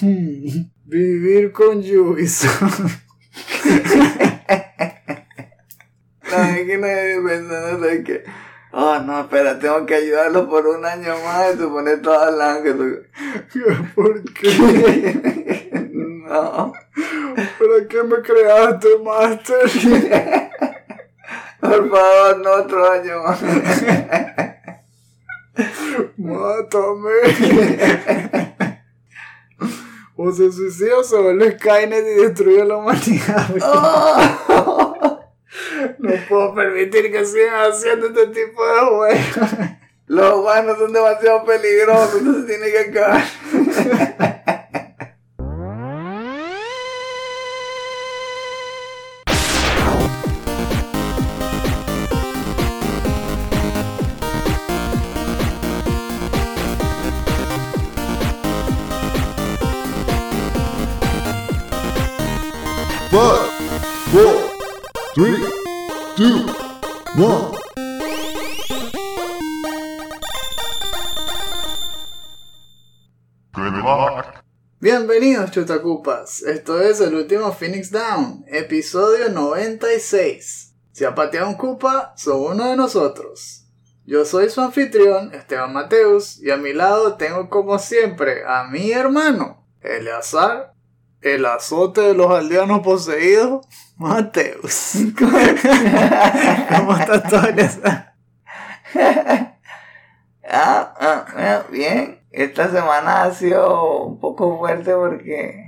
Vivir con Ubisoft. La máquina de pensando es que, oh no, espera, tengo que ayudarlo por un año más y tú pones toda la... ¿Por qué? No. ¿Para qué me creaste, Master? Por favor, no otro año más. Mátame. O se suicida o se vuelve Skynet y destruye la humanidad. Oh. No puedo permitir que sigan haciendo este tipo de juegos. Los humanos son demasiado peligrosos, entonces tiene que acabar. Bienvenidos chutacupas, esto es el último Phoenix Down, episodio 96. Si ha pateado un cupa, son uno de nosotros. Yo soy su anfitrión, Esteban Mateus, y a mi lado tengo como siempre a mi hermano, Eleazar, el azote de los aldeanos poseídos, Mateus. ¿Cómo estás tú, Eleazar? Bien. Esta semana ha sido un poco fuerte porque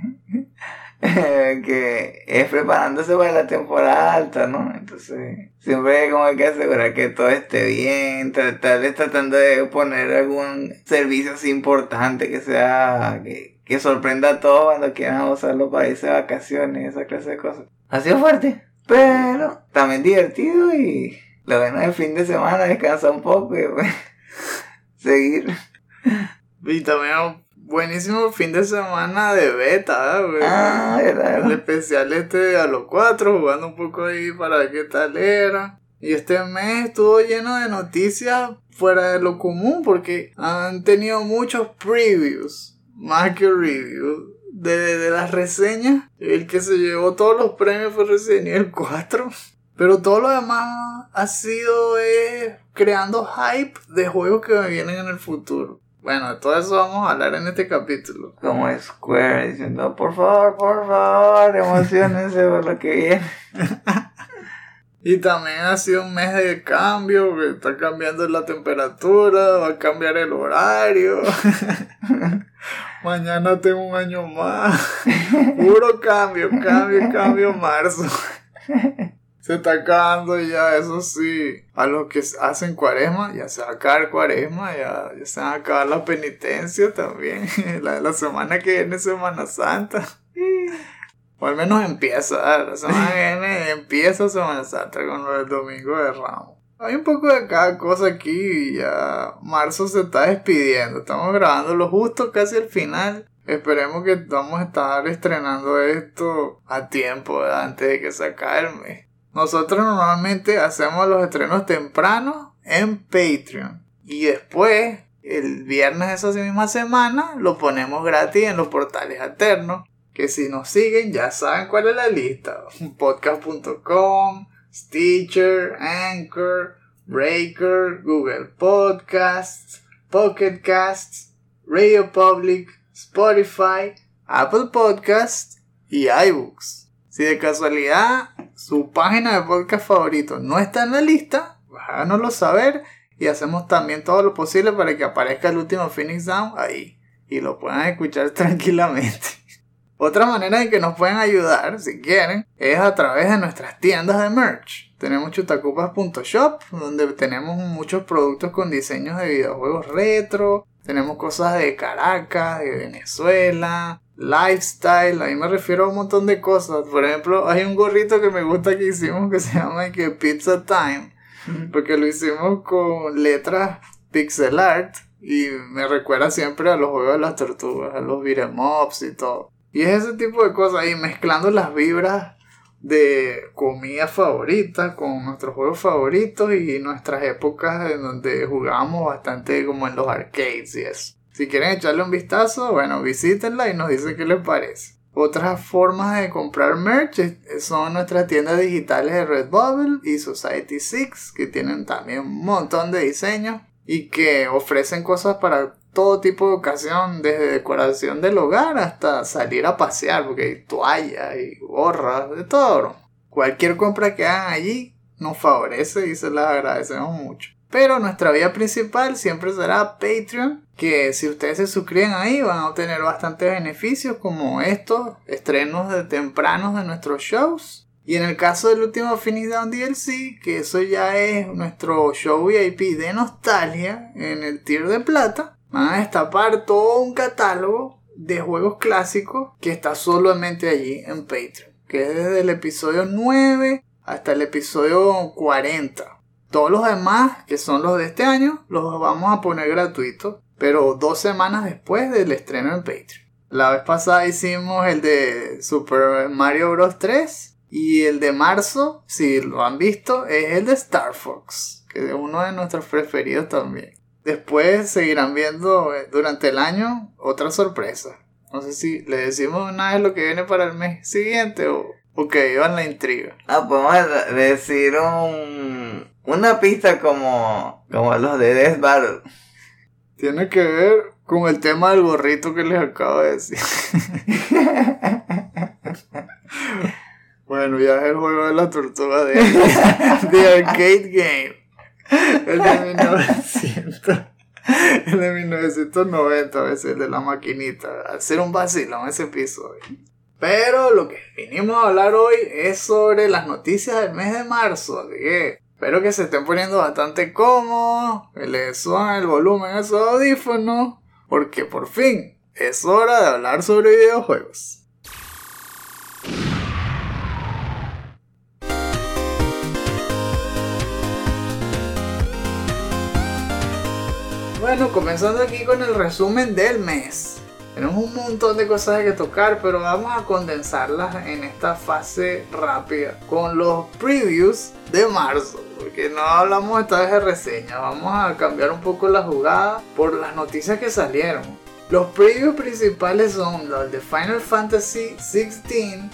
que es preparándose para la temporada alta, ¿no? Entonces siempre hay como que asegurar que todo esté bien, tratando de poner algún servicio así importante que sea que sorprenda a todos cuando quieran usarlo para irse de vacaciones, esa clase de cosas. Ha sido fuerte, pero también divertido, y lo bueno del fin de semana descansa un poco y pues seguir. Y también un buenísimo fin de semana de beta, ¿eh? Era. El especial este de Diablo 4, jugando un poco ahí para ver qué tal era. Y este mes estuvo lleno de noticias fuera de lo común, porque han tenido muchos previews, más que reviews, de las reseñas. El que se llevó todos los premios fue Resident Evil 4. Pero todo lo demás ha sido creando hype de juegos que vienen en el futuro. Bueno, de todo eso vamos a hablar en este capítulo. Como Square diciendo, por favor, emocionense por lo que viene. Y también ha sido un mes de cambio, porque está cambiando la temperatura, va a cambiar el horario. Mañana tengo un año más. Puro cambio, marzo. Se está acabando ya, eso sí. A los que hacen cuaresma, ya se va a acabar cuaresma, ya se van a acabar las penitencias también. La semana que viene es Semana Santa. O al menos empieza, la semana que viene empieza Semana Santa con el Domingo de Ramos. Hay un poco de cada cosa aquí y ya marzo se está despidiendo. Estamos grabándolo justo casi al final. Esperemos que vamos a estar estrenando esto a tiempo, ¿verdad? Antes de que se acabe el mes. Nosotros normalmente hacemos los estrenos tempranos en Patreon. Y después, el viernes de esa misma semana, lo ponemos gratis en los portales alternos. Que si nos siguen, ya saben cuál es la lista. Podcast.com, Stitcher, Anchor, Breaker, Google Podcasts, Pocket Casts, Radio Public, Spotify, Apple Podcasts y iBooks. Si de casualidad su página de podcast favorito no está en la lista, háganoslo saber y hacemos también todo lo posible para que aparezca el último Phoenix Down ahí y lo puedan escuchar tranquilamente. Otra manera de que nos pueden ayudar, si quieren, es a través de nuestras tiendas de merch. Tenemos chutacupas.shop, donde tenemos muchos productos con diseños de videojuegos retro, tenemos cosas de Caracas, de Venezuela... Lifestyle, ahí me refiero a un montón de cosas. Por ejemplo, hay un gorrito que me gusta que hicimos que se llama que Pizza Time, porque lo hicimos con letras pixel art y me recuerda siempre a los juegos de las tortugas, a los beat'em ups y todo. Y es ese tipo de cosas ahí, mezclando las vibras de comida favorita con nuestros juegos favoritos y nuestras épocas en donde jugábamos bastante como en los arcades y eso. Si quieren echarle un vistazo, bueno, visítenla y nos dicen qué les parece. Otras formas de comprar merch son nuestras tiendas digitales de Redbubble y Society 6, que tienen también un montón de diseños y que ofrecen cosas para todo tipo de ocasión, desde decoración del hogar hasta salir a pasear, porque hay toallas y gorras, de todo. Cualquier compra que hagan allí nos favorece y se las agradecemos mucho. Pero nuestra vía principal siempre será Patreon, que si ustedes se suscriben ahí van a obtener bastantes beneficios como estos, estrenos de tempranos de nuestros shows. Y en el caso del último Finish Down DLC, que eso ya es nuestro show VIP de nostalgia en el tier de plata, van a destapar todo un catálogo de juegos clásicos que está solamente allí en Patreon, que es desde el episodio 9 hasta el episodio 40. Todos los demás, que son los de este año, los vamos a poner gratuitos, pero 2 semanas después del estreno en Patreon. La vez pasada hicimos el de Super Mario Bros. 3 y el de marzo, si lo han visto, es el de Star Fox, que es uno de nuestros preferidos también. Después seguirán viendo durante el año otra sorpresa. No sé si les decimos una vez lo que viene para el mes siguiente o que vivan la intriga. Ah, podemos decir una pista como los de Death Battle. Tiene que ver con el tema del gorrito que les acabo de decir. Bueno, ya es el juego de la tortuga de Arcade Game. El de 1900. El de 1990, a veces el de la maquinita. Hacer un vacilón ese episodio. Pero lo que vinimos a hablar hoy es sobre las noticias del mes de marzo. Así que espero que se estén poniendo bastante cómodos, que le suban el volumen a esos audífonos, porque por fin es hora de hablar sobre videojuegos. Bueno, comenzando aquí con el resumen del mes. Tenemos un montón de cosas que tocar, pero vamos a condensarlas en esta fase rápida con los previews de marzo, porque no hablamos esta vez de reseñas. Vamos a cambiar un poco la jugada por las noticias que salieron. Los previews principales son los de Final Fantasy XVI,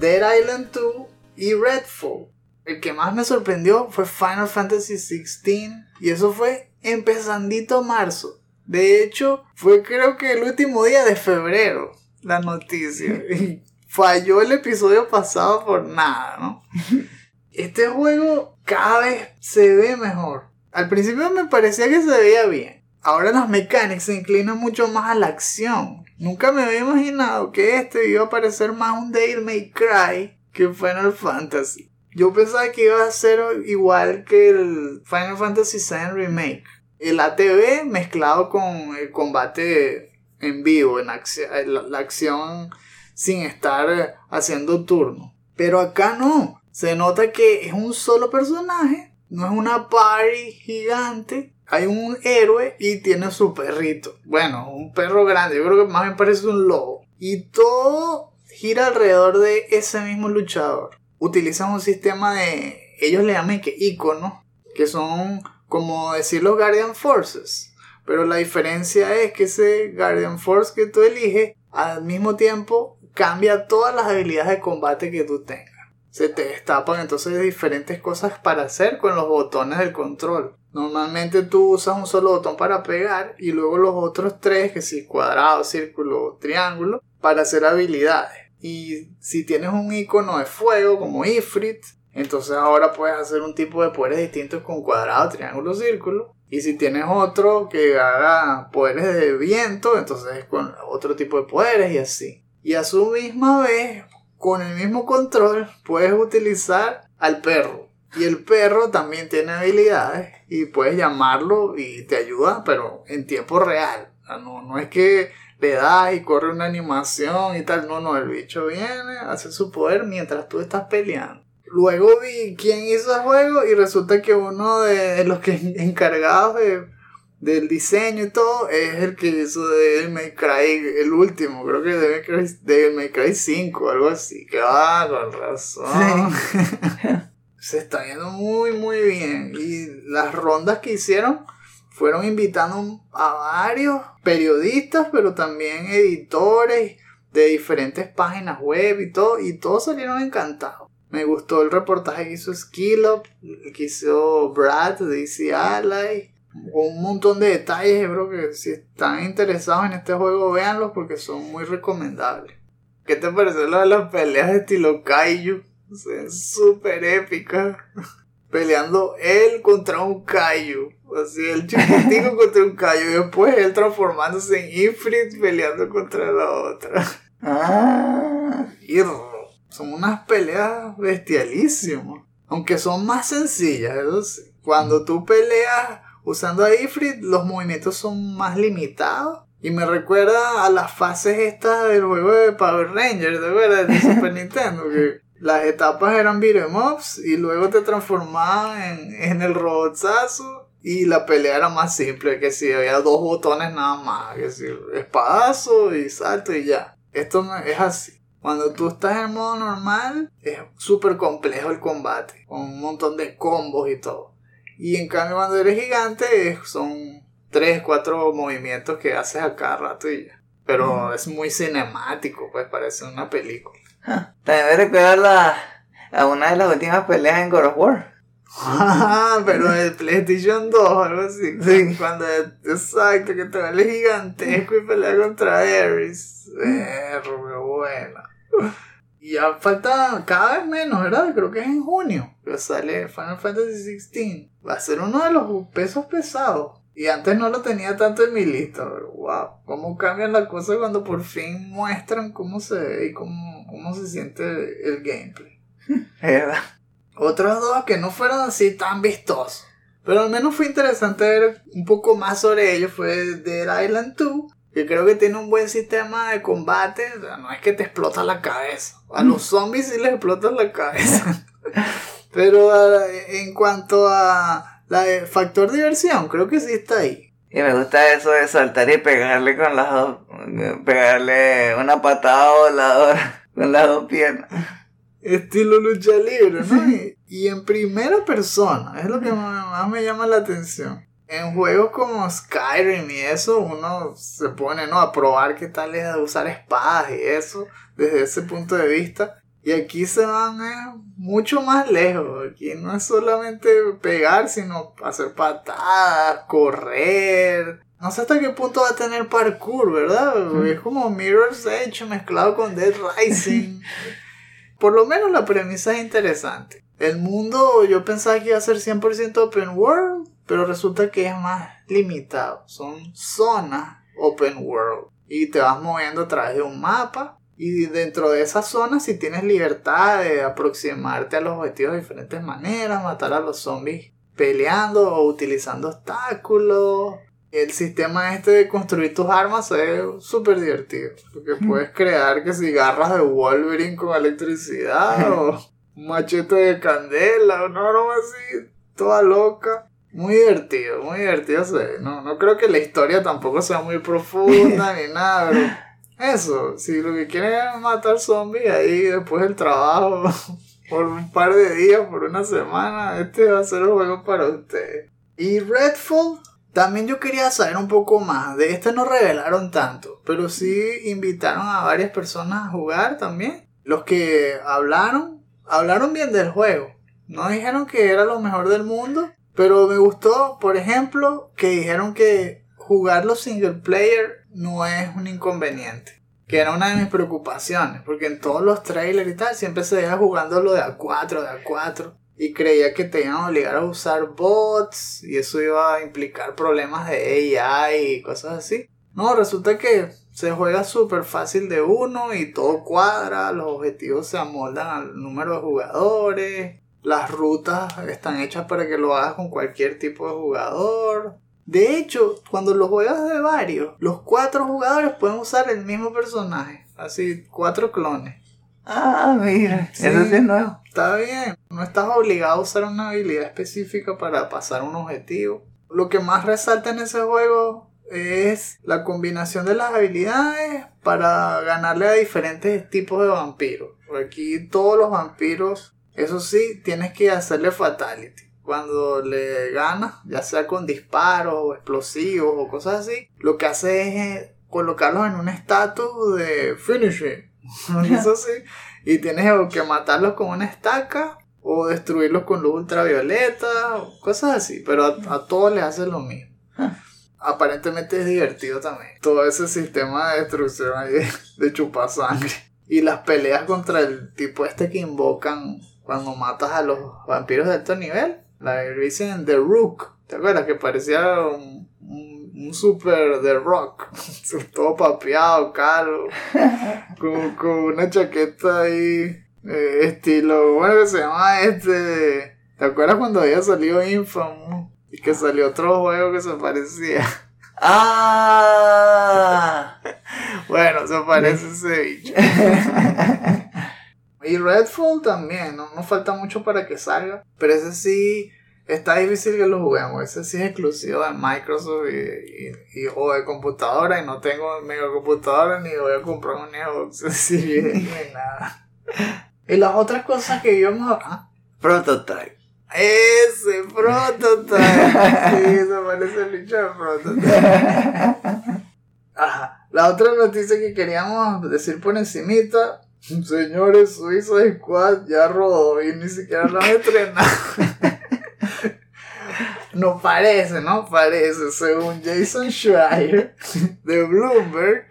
Dead Island 2 y Redfall. El que más me sorprendió fue Final Fantasy XVI, y eso fue empezandito marzo. De hecho, fue creo que el último día de febrero la noticia. Falló el episodio pasado por nada, ¿no? Este juego cada vez se ve mejor. Al principio me parecía que se veía bien. Ahora las mecánicas se inclinan mucho más a la acción. Nunca me había imaginado que este iba a parecer más un Devil May Cry que Final Fantasy. Yo pensaba que iba a ser igual que el Final Fantasy VII Remake. El ATV mezclado con el combate en vivo, en la acción sin estar haciendo turno. Pero acá no. Se nota que es un solo personaje, no es una party gigante. Hay un héroe y tiene su perrito. Bueno, un perro grande, yo creo que más bien parece un lobo. Y todo gira alrededor de ese mismo luchador. Utilizan un sistema de, ellos le llaman que iconos, que son como decir los Guardian Forces, pero la diferencia es que ese Guardian Force que tú eliges al mismo tiempo cambia todas las habilidades de combate que tú tengas. Se te destapan entonces diferentes cosas para hacer con los botones del control. Normalmente tú usas un solo botón para pegar y luego los otros tres, que si cuadrado, círculo, triángulo, para hacer habilidades. Y si tienes un icono de fuego como Ifrit, entonces ahora puedes hacer un tipo de poderes distintos con cuadrado, triángulo, círculo. Y si tienes otro que haga poderes de viento, entonces con otro tipo de poderes y así. Y a su misma vez, con el mismo control, puedes utilizar al perro. Y el perro también tiene habilidades y puedes llamarlo y te ayuda, pero en tiempo real. No es que le das y corre una animación y tal. No, el bicho viene, hace su poder mientras tú estás peleando. Luego vi quién hizo el juego y resulta que uno de los que encargados del diseño y todo es el que hizo Devil May Cry, el último, creo que Devil May Cry 5 o algo así. Que con razón. Sí. Se está viendo muy bien. Y las rondas que hicieron fueron invitando a varios periodistas, pero también editores de diferentes páginas web y todos salieron encantados. Me gustó el reportaje que hizo Skill Up, que hizo Brad, DC Ally, un montón de detalles, bro, que si están interesados en este juego, véanlos porque son muy recomendables. ¿Qué te pareció lo de las peleas de estilo kaiju? O sea, es súper épica. Peleando él contra un kaiju. Así, el chiquitico contra un kaiju. Y después él transformándose en Ifrit peleando contra la otra. Ah, y son unas peleas bestialísimas. Aunque son más sencillas, eso sí. Cuando tú peleas usando a Ifrit, los movimientos son más limitados. Y me recuerda a las fases estas del juego de Power Rangers, ¿te acuerdas? De Super Nintendo, que las etapas eran beat'em ups y luego te transformabas en el robotazo y la pelea era más simple, que si había dos botones nada más, que si espadazo y salto y ya. Esto no es así. Cuando tú estás en modo normal es súper complejo el combate, con un montón de combos y todo. Y en cambio cuando eres gigante son 3-4 movimientos que haces a cada rato y ya. Pero es muy cinemático, pues parece una película. También me recuerda a una de las últimas peleas en God of War. Pero el PlayStation 2, algo así. Sí. Cuando exacto, que te vale gigantesco y pelea contra Ares. Bueno. Y ya falta cada vez menos, ¿verdad? Creo que es en junio que sale Final Fantasy XVI. Va a ser uno de los pesos pesados. Y antes no lo tenía tanto en mi lista, pero wow, cómo cambian las cosas cuando por fin muestran cómo se ve y cómo se siente el gameplay. ¿Verdad? Otros dos que no fueron así tan vistosos, pero al menos fue interesante ver un poco más sobre ellos, fue Dead Island 2, que creo que tiene un buen sistema de combate, o sea, no es que te explota la cabeza, a los zombies sí les explota la cabeza, pero en cuanto a el factor diversión, creo que sí está ahí. Y me gusta eso de saltar y pegarle con las dos, pegarle una patada voladora con las dos piernas. Estilo lucha libre, ¿no? Y en primera persona, es lo que más me llama la atención. En juegos como Skyrim y eso, uno se pone, ¿no?, a probar qué tal es usar espadas y eso, desde ese punto de vista. Y aquí se van mucho más lejos. Aquí no es solamente pegar, sino hacer patadas, correr. No sé hasta qué punto va a tener parkour, ¿verdad? Es como Mirror's Edge mezclado con Dead Rising. Por lo menos la premisa es interesante. El mundo, yo pensaba que iba a ser 100% open world, pero resulta que es más limitado. Son zonas open world. Y te vas moviendo a través de un mapa. Y dentro de esas zonas sí tienes libertad de aproximarte a los objetivos de diferentes maneras, matar a los zombies peleando o utilizando obstáculos. El sistema este de construir tus armas es súper divertido, porque puedes crear que si garras de Wolverine con electricidad o un machete de candela o una broma así, toda loca. Muy divertido se ve. No creo que la historia tampoco sea muy profunda ni nada, pero eso, si lo que quieren es matar zombies ahí después del trabajo por un par de días, por una semana, este va a ser el juego para ustedes. Y Redfall, también yo quería saber un poco más, de este no revelaron tanto, pero sí invitaron a varias personas a jugar también. Los que hablaron bien del juego, no dijeron que era lo mejor del mundo, pero me gustó, por ejemplo, que dijeron que jugarlo single player no es un inconveniente, que era una de mis preocupaciones, porque en todos los trailers y tal siempre se deja jugándolo de a cuatro, y creía que te iban a obligar a usar bots, y eso iba a implicar problemas de AI y cosas así. No, resulta que se juega súper fácil de uno, y todo cuadra, los objetivos se amoldan al número de jugadores, las rutas están hechas para que lo hagas con cualquier tipo de jugador. De hecho, cuando lo juegas de varios, los 4 jugadores pueden usar el mismo personaje. Así, 4 clones. Ah, mira, sí, eso es de nuevo. Está bien, no estás obligado a usar una habilidad específica para pasar un objetivo. Lo que más resalta en ese juego es la combinación de las habilidades para ganarle a diferentes tipos de vampiros. Por aquí todos los vampiros, eso sí, tienes que hacerle fatality. cuando le gana, ya sea con disparos o explosivos o cosas así, lo que hace es colocarlos en un estatus de finishing. Eso sí. Y tienes que matarlos con una estaca o destruirlos con luz ultravioleta o cosas así. Pero a todos les hace lo mismo. Aparentemente es divertido también todo ese sistema de destrucción ahí de chupasangre. Y las peleas contra el tipo este que invocan cuando matas a los vampiros de alto nivel. La que dicen The Rook. ¿Te acuerdas? Que parecía un super The Rock, todo papeado, caro, con una chaqueta ahí, estilo, bueno, que se llama ¿te acuerdas cuando había salido Infamous? Y que salió otro juego que se parecía. ¡Ah! Bueno, se parece ese bicho. Y Redfall también, no nos falta mucho para que salga, pero ese sí... Está difícil que lo juguemos, ese sí es exclusivo de Microsoft y o de computadora, y no tengo mega computadora ni voy a comprar un Xbox así, ni nada. Y las otras cosas que vimos acá. Prototype. Ese Prototype. Sí, se parece el bicho de Prototype. Ajá. La otra noticia que queríamos decir por encimita. Señores, Suicide Squad ya rodó y ni siquiera lo han estrenado. No parece, según Jason Schreier de Bloomberg,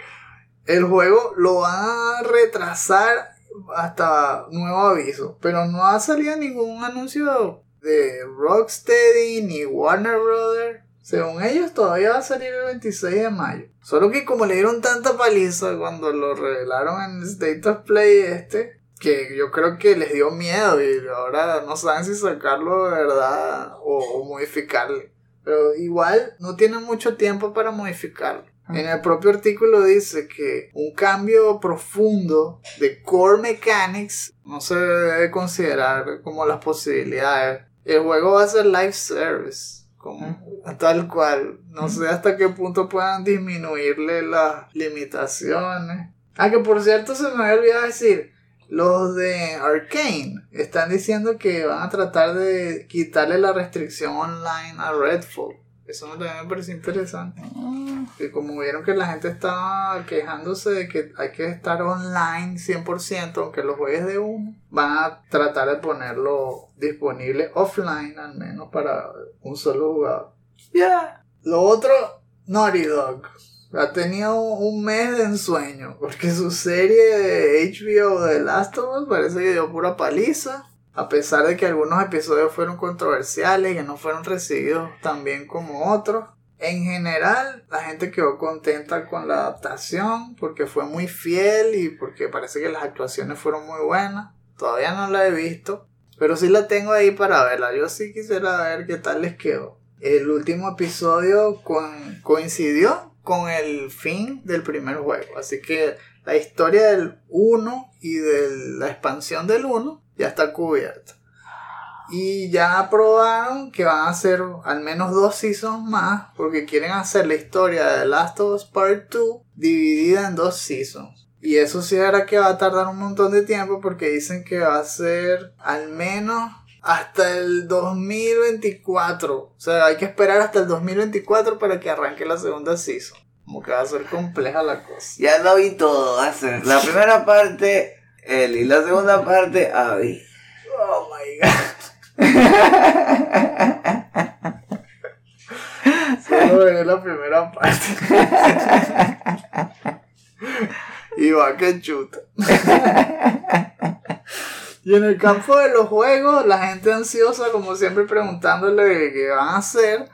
el juego lo van a retrasar hasta nuevo aviso, pero no ha salido ningún anuncio de Rocksteady ni Warner Brothers. Según ellos todavía va a salir el 26 de mayo, solo que como le dieron tanta paliza cuando lo revelaron en el State of Play que yo creo que les dio miedo y ahora no saben si sacarlo de verdad o modificarlo. Pero igual no tienen mucho tiempo para modificarlo. En el propio artículo dice que un cambio profundo de core mechanics no se debe considerar como las posibilidades. El juego va a ser live service, tal cual. No sé hasta qué punto puedan disminuirle las limitaciones. Ah, que por cierto se me había olvidado decir... Los de Arkane están diciendo que van a tratar de quitarle la restricción online a Redfall. Eso también me pareció interesante. Que como vieron que la gente estaba quejándose de que hay que estar online 100%, aunque los juegues de uno, van a tratar de ponerlo disponible offline, al menos para un solo jugador. Yeah. Lo otro, Naughty Dog. Ha tenido un mes de ensueño, porque su serie de HBO de Last of Us parece que dio pura paliza, a pesar de que algunos episodios fueron controversiales y que no fueron recibidos tan bien como otros. En general, la gente quedó contenta con la adaptación, porque fue muy fiel y porque parece que las actuaciones fueron muy buenas. Todavía no la he visto, pero sí la tengo ahí para verla. Yo sí quisiera ver qué tal les quedó. El último episodio coincidió con el fin del primer juego, así que la historia del 1 y de la expansión del 1 ya está cubierta, y ya aprobaron que van a hacer al menos 2 seasons más, porque quieren hacer la historia de Last of Us Part 2 dividida en 2 seasons, y eso sí era que va a tardar un montón de tiempo, porque dicen que va a ser al menos hasta el 2024. O sea, hay que esperar hasta el 2024 para que arranque la segunda season. Como que va a ser compleja la cosa. Ya lo vi todo. Va a ser la primera parte Eli, la segunda parte Abby. Oh my god. Solo veré la primera parte. Y va que chuta. Y en el campo de los juegos, la gente ansiosa, como siempre, preguntándole qué van a hacer.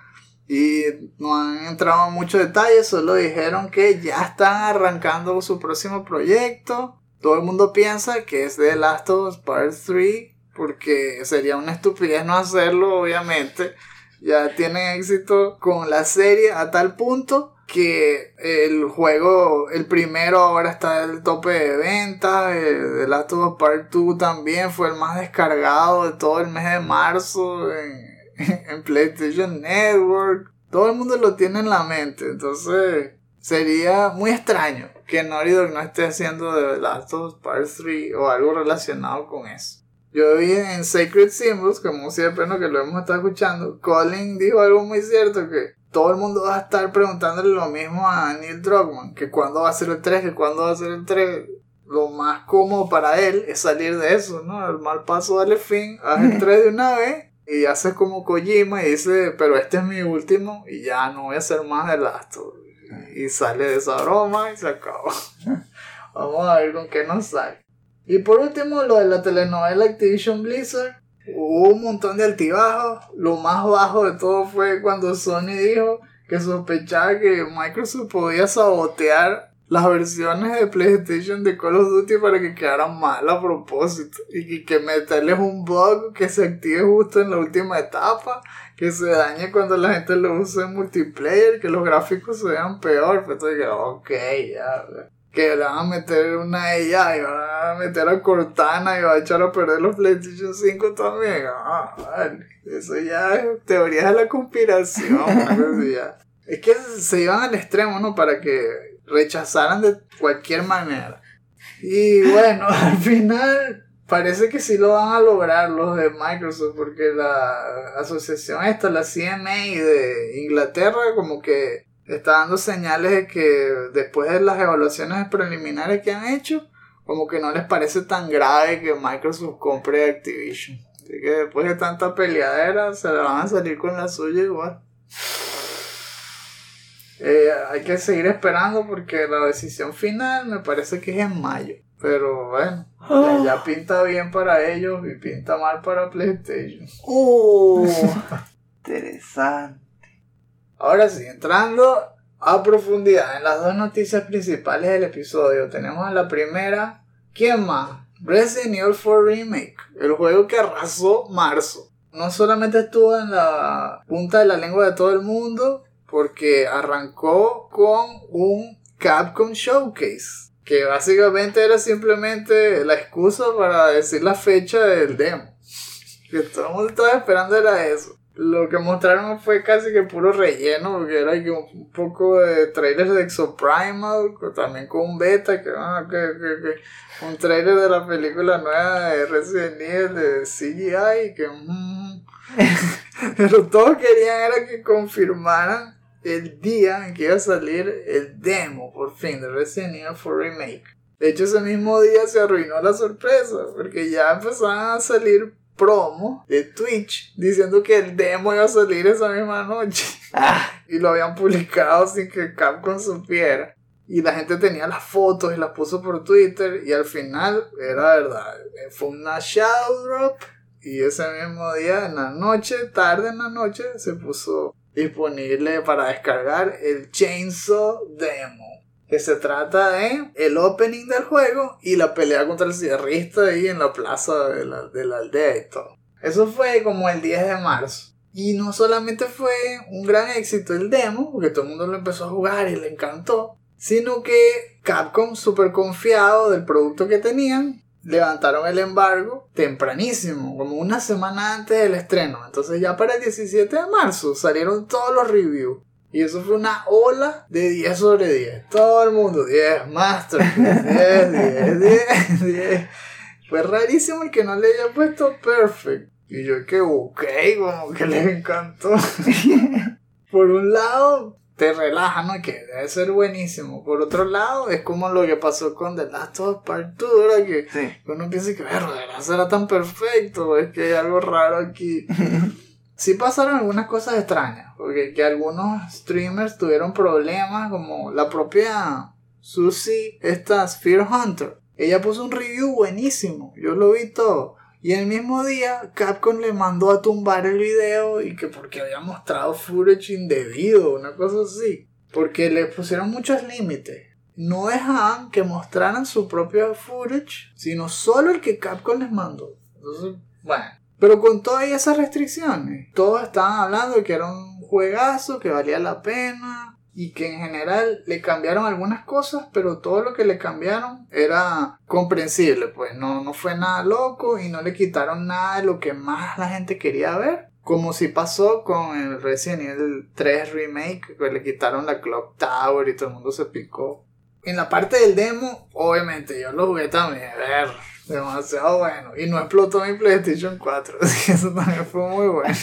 Y no han entrado en muchos detalles, solo dijeron que ya están arrancando su próximo proyecto. Todo el mundo piensa que es The Last of Us Part 3, porque sería una estupidez no hacerlo, obviamente. Ya tienen éxito con la serie a tal punto... que el juego, el primero ahora está en el tope de ventas. The Last of Us Part 2 también fue el más descargado de todo el mes de marzo en PlayStation Network. Todo el mundo lo tiene en la mente, entonces sería muy extraño que Naughty Dog no esté haciendo The Last of Us Part 3 o algo relacionado con eso. Yo vi en Sacred Symbols, como siempre, ¿no?, que lo hemos estado escuchando, Colin dijo algo muy cierto, que todo el mundo va a estar preguntándole lo mismo a Neil Druckmann, que cuándo va a ser el 3, que cuándo va a ser el 3. Lo más cómodo para él es salir de eso, ¿no? Al mal paso dale fin, haz el 3 de una vez y haces como Kojima y dice, pero este es mi último y ya no voy a hacer más de Last of Us. Y sale de esa broma y se acabó. Vamos a ver con qué nos sale. Y por último, lo de la telenovela Activision Blizzard. Hubo un montón de altibajos. Lo más bajo de todo fue cuando Sony dijo que sospechaba que Microsoft podía sabotear las versiones de PlayStation de Call of Duty para que quedaran mal a propósito, y que meterles un bug que se active justo en la última etapa, que se dañe cuando la gente lo use en multiplayer, que los gráficos se vean peor. Pero entonces dije, ok, ya, que le van a meter una AI, van a meter a Cortana y va a echar a perder los PlayStation 5 también. Ah, vale. Eso ya es teoría de la conspiración. Es que se iban al extremo, ¿no?, para que rechazaran de cualquier manera. Y bueno, al final parece que sí lo van a lograr los de Microsoft, porque la asociación esta, la CMA de Inglaterra, como que está dando señales de que después de las evaluaciones preliminares que han hecho, como que no les parece tan grave que Microsoft compre Activision. Así que después de tanta peleadera se la van a salir con la suya igual. Hay que seguir esperando porque la decisión final me parece que es en mayo. Pero bueno, ya pinta bien para ellos y pinta mal para PlayStation. Interesante. Ahora sí, entrando a profundidad en las dos noticias principales del episodio. Tenemos la primera. ¿Quién más? Resident Evil 4 Remake, el juego que arrasó marzo. No solamente estuvo en la punta de la lengua de todo el mundo, porque arrancó con un Capcom Showcase, que básicamente era simplemente la excusa para decir la fecha del demo. Que todo el mundo estaba esperando era eso. Lo que mostraron fue casi que puro relleno, porque era un poco de trailers de Exoprimal, también con un beta, que un trailer de la película nueva de Resident Evil de CGI, que... Pero todos querían era que confirmaran el día en que iba a salir el demo, por fin, de Resident Evil 4 Remake. De hecho, ese mismo día se arruinó la sorpresa, porque ya empezaban a salir promos de Twitch diciendo que el demo iba a salir esa misma noche. Y lo habían publicado sin que Capcom supiera. Y la gente tenía las fotos y las puso por Twitter, y al final, era verdad, fue una shadow drop. Y ese mismo día, en la noche, tarde en la noche, se puso disponible para descargar el Chainsaw Demo, que se trata de el opening del juego y la pelea contra el cierrista ahí en la plaza de la aldea y todo. Eso fue como el 10 de marzo. Y no solamente fue un gran éxito el demo, porque todo el mundo lo empezó a jugar y le encantó, sino que Capcom, súper confiado del producto que tenían, levantaron el embargo tempranísimo, como una semana antes del estreno. Entonces ya para el 17 de marzo salieron todos los reviews. Y eso fue una ola de 10 sobre 10. Todo el mundo, 10 Master, 10. Fue rarísimo el que no le haya puesto perfect. Y yo que busqué, como que les encantó. Por un lado... te relaja, ¿no? Que debe ser buenísimo. Por otro lado, es como lo que pasó con The Last of Us Part 2, ¿verdad? Que sí, uno piensa que, bueno, de verdad será tan perfecto, es que hay algo raro aquí. Sí pasaron algunas cosas extrañas, porque que algunos streamers tuvieron problemas, como la propia Susie, esta Sphere Hunter. Ella puso un review buenísimo, yo lo vi todo. Y el mismo día Capcom le mandó a tumbar el video, y que porque había mostrado footage indebido, una cosa así, porque le pusieron muchos límites. No dejaban que mostraran su propio footage, sino solo el que Capcom les mandó. Entonces, bueno, pero con todas esas restricciones, todos estaban hablando de que era un juegazo, que valía la pena, y que en general le cambiaron algunas cosas, pero todo lo que le cambiaron era comprensible, pues no fue nada loco, y no le quitaron nada de lo que más la gente quería ver, como si pasó con el Resident Evil 3 Remake, que le quitaron la Clock Tower y todo el mundo se picó. En la parte del demo, obviamente yo lo jugué también, a ver, Demasiado bueno. Y no explotó mi PlayStation 4. Así que eso también fue muy bueno.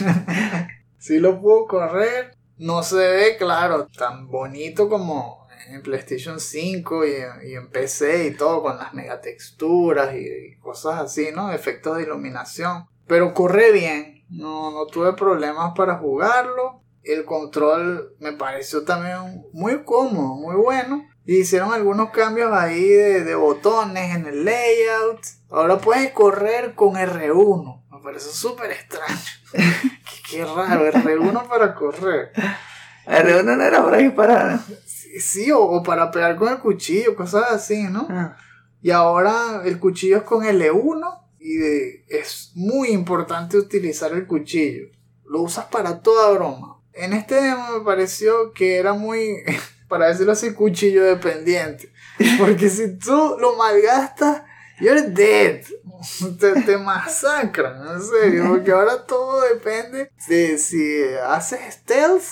Sí lo pudo correr. No se ve, claro, tan bonito como en PlayStation 5 y en PC y todo, con las megatexturas y cosas así, ¿no? Efectos de iluminación. Pero corre bien. No tuve problemas para jugarlo. El control me pareció también muy cómodo, muy bueno. Y hicieron algunos cambios ahí de botones en el layout. Ahora puedes correr con R1. Me pareció súper extraño. Qué raro, R1 para correr. R1 no era para disparar. Sí, o para pegar con el cuchillo, cosas así, ¿no? Ah. Y ahora el cuchillo es con L1. Y es muy importante utilizar el cuchillo. Lo usas para toda broma. En este demo me pareció que era muy... para decirlo así, cuchillo dependiente. Porque si tú lo malgastas, you're dead. Te masacran, en serio. Porque ahora todo depende de si haces stealth,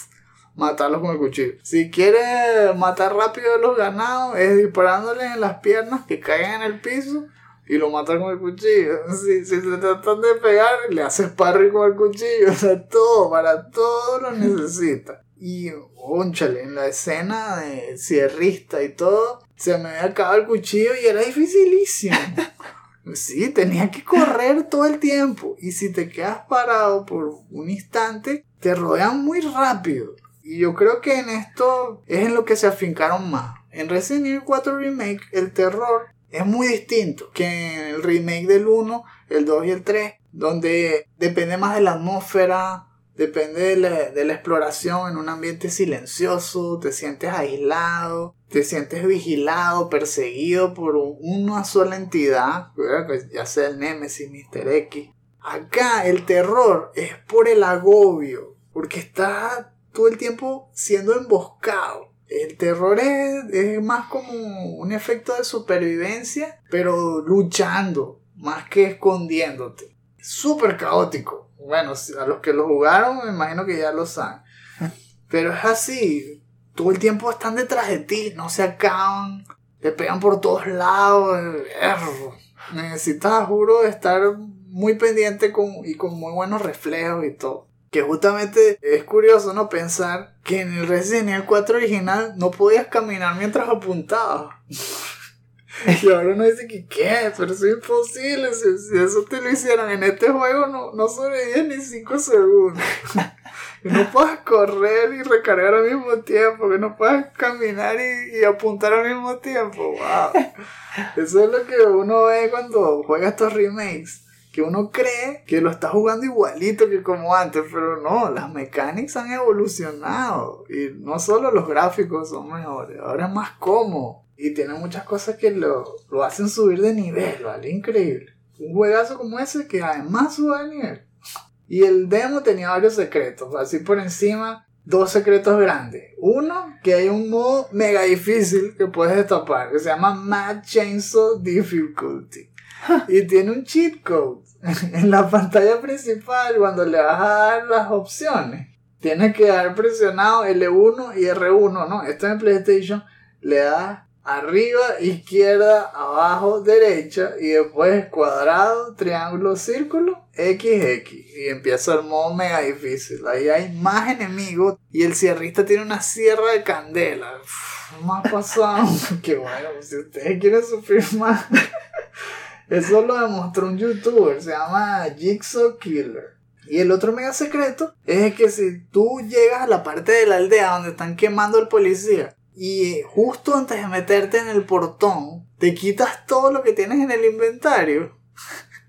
matarlos con el cuchillo. Si quieres matar rápido a los ganados, es disparándoles en las piernas que caigan en el piso y lo matas con el cuchillo. Si te tratan de pegar, le haces parry con el cuchillo. O sea, todo, para todo lo necesitas. Y, ónchale, en la escena de cierrista y todo, se me había acabado el cuchillo y era dificilísimo. Sí, tenía que correr todo el tiempo. Y si te quedas parado por un instante, te rodean muy rápido. Y yo creo que en esto es en lo que se afincaron más. En Resident Evil 4 Remake, el terror es muy distinto que en el remake del 1, el 2 y el 3, donde depende más de la atmósfera. Depende de la exploración en un ambiente silencioso, te sientes aislado, te sientes vigilado, perseguido por una sola entidad, ya sea el Némesis, Mr. X. Acá el terror es por el agobio, porque estás todo el tiempo siendo emboscado. El terror es más como un efecto de supervivencia, pero luchando, más que escondiéndote. Súper caótico. Bueno, a los que lo jugaron me imagino que ya lo saben. Pero es así. Todo el tiempo están detrás de ti. No se acaban. Te pegan por todos lados. Necesitas, juro, estar muy pendiente y con muy buenos reflejos y todo. Que justamente es curioso, ¿no? Pensar que en el Resident Evil 4 original no podías caminar mientras apuntabas. Y ahora uno dice que qué, pero eso es imposible. Si eso te lo hicieron en este juego, no sobrevives ni 5 segundos. Que no puedas correr y recargar al mismo tiempo, que no puedas caminar y apuntar al mismo tiempo. Wow. Eso es lo que uno ve cuando juega estos remakes, que uno cree que lo está jugando igualito que como antes, pero no, las mecánicas han evolucionado y no solo los gráficos son mejores, ahora es más cómodo. Y tiene muchas cosas que lo hacen subir de nivel, ¿vale? Increíble. Un juegazo como ese que además sube de nivel. Y el demo tenía varios secretos. Así por encima, 2 secretos grandes. Uno, que hay un modo mega difícil que puedes destapar, que se llama Mad Chainsaw Difficulty. Y tiene un cheat code en la pantalla principal cuando le vas a dar las opciones. Tienes que haber presionado L1 y R1, ¿no? Esto en PlayStation le das... arriba, izquierda, abajo, derecha, y después cuadrado, triángulo, círculo, XX, y empieza el modo mega difícil. Ahí hay más enemigos y el cierrista tiene una sierra de candela. Más pasado. Que bueno, si ustedes quieren sufrir más. Eso lo demostró un youtuber, se llama Jigsaw Killer. Y el otro mega secreto es que si tú llegas a la parte de la aldea donde están quemando al policía, y justo antes de meterte en el portón, te quitas todo lo que tienes en el inventario.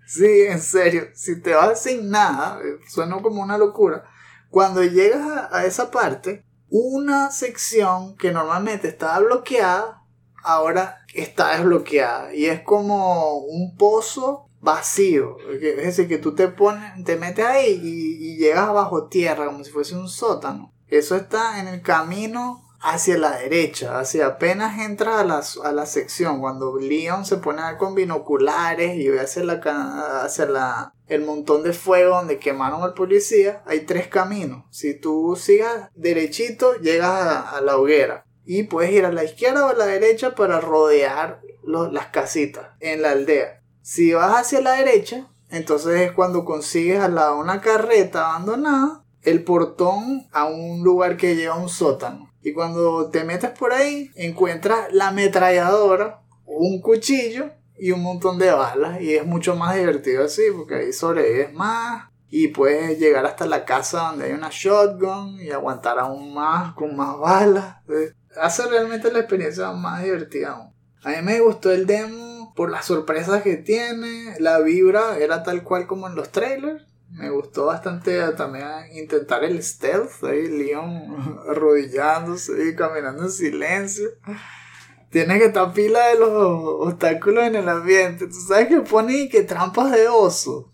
Sí, en serio, si te vas sin nada, suena como una locura. Cuando llegas a esa parte, una sección que normalmente estaba bloqueada, ahora está desbloqueada. Y es como un pozo vacío. Es decir, que tú te metes ahí y llegas bajo tierra, como si fuese un sótano. Eso está en el camino... hacia la derecha, hacia apenas entras a la sección, cuando Leon se pone a ver con binoculares y ve hacia el montón de fuego donde quemaron al policía, hay 3 caminos. Si tú sigas derechito, llegas a la hoguera y puedes ir a la izquierda o a la derecha para rodear las casitas en la aldea. Si vas hacia la derecha, entonces es cuando consigues al lado una carreta abandonada, el portón a un lugar que lleva a un sótano. Y cuando te metes por ahí, encuentras la ametralladora, un cuchillo y un montón de balas. Y es mucho más divertido así, porque ahí sobrevives más. Y puedes llegar hasta la casa donde hay una shotgun y aguantar aún más con más balas. Entonces, hace realmente la experiencia más divertida aún. A mí me gustó el demo por las sorpresas que tiene. La vibra era tal cual como en los trailers. Me gustó bastante también intentar el stealth. Ahí Leon arrodillándose y caminando en silencio. Tienes que estar pila de los obstáculos en el ambiente. Tú sabes que ponen que trampas de oso.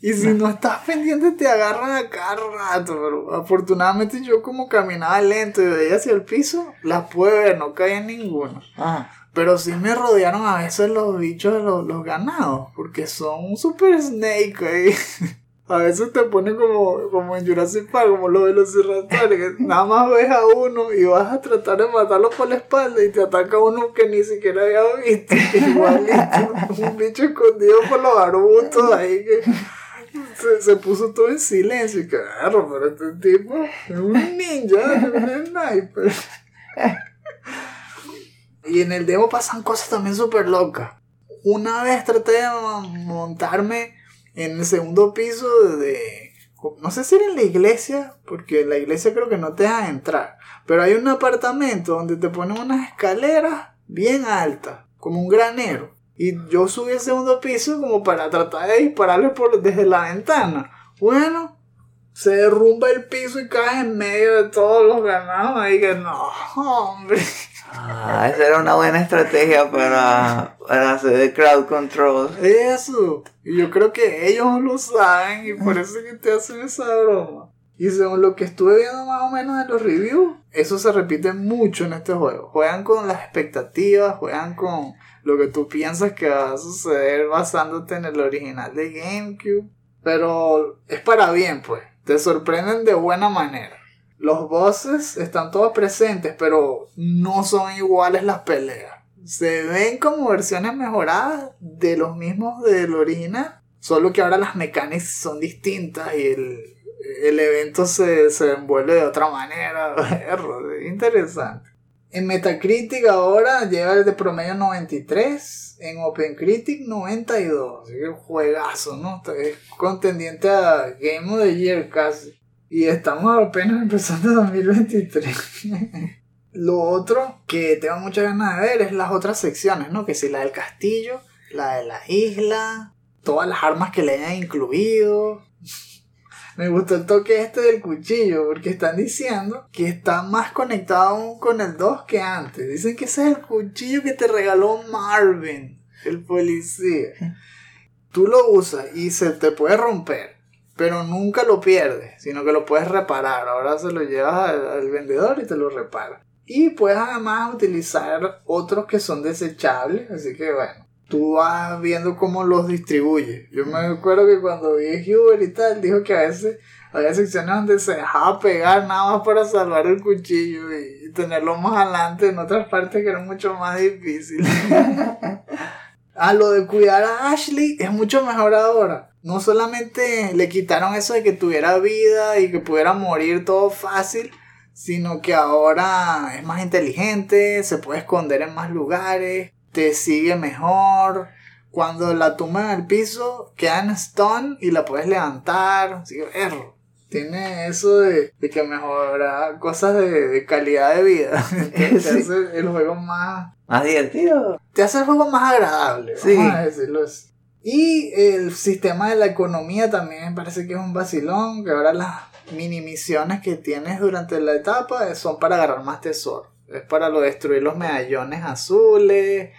Y si no estás pendiente te agarran a cada rato, pero afortunadamente yo como caminaba lento y de ahí hacia el piso, las pude ver, no caí en ninguna. Pero sí me rodearon a veces los bichos, los ganados, porque son un super snake ahí. A veces te ponen como en Jurassic Park, como los velociraptores, que nada más ves a uno y vas a tratar de matarlo por la espalda y te ataca uno que ni siquiera había visto. Igualito, un bicho escondido por los arbustos ahí que... Se puso todo en silencio y claro, pero este tipo es un ninja, es un sniper. Y en el demo pasan cosas también súper locas. Una vez traté de montarme en el segundo piso de... no sé si era en la iglesia, porque en la iglesia creo que no te dejan entrar. Pero hay un apartamento donde te ponen unas escaleras bien altas, como un granero. Y yo subí al segundo piso como para tratar de dispararles desde la ventana. Bueno, se derrumba el piso y cae en medio de todos los ganados. Ahí que no, hombre. Esa era una buena estrategia para hacer crowd control. Eso. Y yo creo que ellos lo saben y por eso que te hacen esa broma. Y según lo que estuve viendo más o menos en los reviews, eso se repite mucho en este juego. Juegan con las expectativas, juegan con lo que tú piensas que va a suceder basándote en el original de GameCube. Pero es para bien, pues. Te sorprenden de buena manera. Los bosses están todos presentes, pero no son iguales las peleas. Se ven como versiones mejoradas de los mismos del original. Solo que ahora las mecánicas son distintas y el evento se envuelve de otra manera. Es interesante. En Metacritic ahora lleva el de promedio 93. En OpenCritic 92. Así que juegazo, ¿no? Es contendiente a Game of the Year casi. Y estamos apenas empezando 2023. Lo otro que tengo muchas ganas de ver es las otras secciones, ¿no? Que si la del castillo, la de la isla, todas las armas que le hayan incluido. Me gustó el toque este del cuchillo, porque están diciendo que está más conectado aún con el 2 que antes. Dicen que ese es el cuchillo que te regaló Marvin, el policía. Tú lo usas y se te puede romper, pero nunca lo pierdes, sino que lo puedes reparar. Ahora se lo llevas al vendedor y te lo repara. Y puedes además utilizar otros que son desechables, así que bueno. Tú vas viendo cómo los distribuyes. Yo me acuerdo que cuando vi Huber y tal, dijo que a veces había secciones donde se dejaba pegar nada más para salvar el cuchillo y tenerlo más adelante en otras partes que eran mucho más difíciles. Lo de cuidar a Ashley es mucho mejor ahora. No solamente le quitaron eso de que tuviera vida y que pudiera morir todo fácil, sino que ahora es más inteligente, se puede esconder en más lugares. Te sigue mejor. Cuando la tumba en el piso queda en stun y la puedes levantar. Así que erro. Tiene eso de que mejora cosas de calidad de vida. Entonces, sí. Te hace el juego más divertido. Te hace el juego más agradable. Sí. Vamos a decirlo así. Y el sistema de la economía también me parece que es un vacilón. Que ahora las mini misiones que tienes durante la etapa son para agarrar más tesoros. Es para destruir los medallones azules,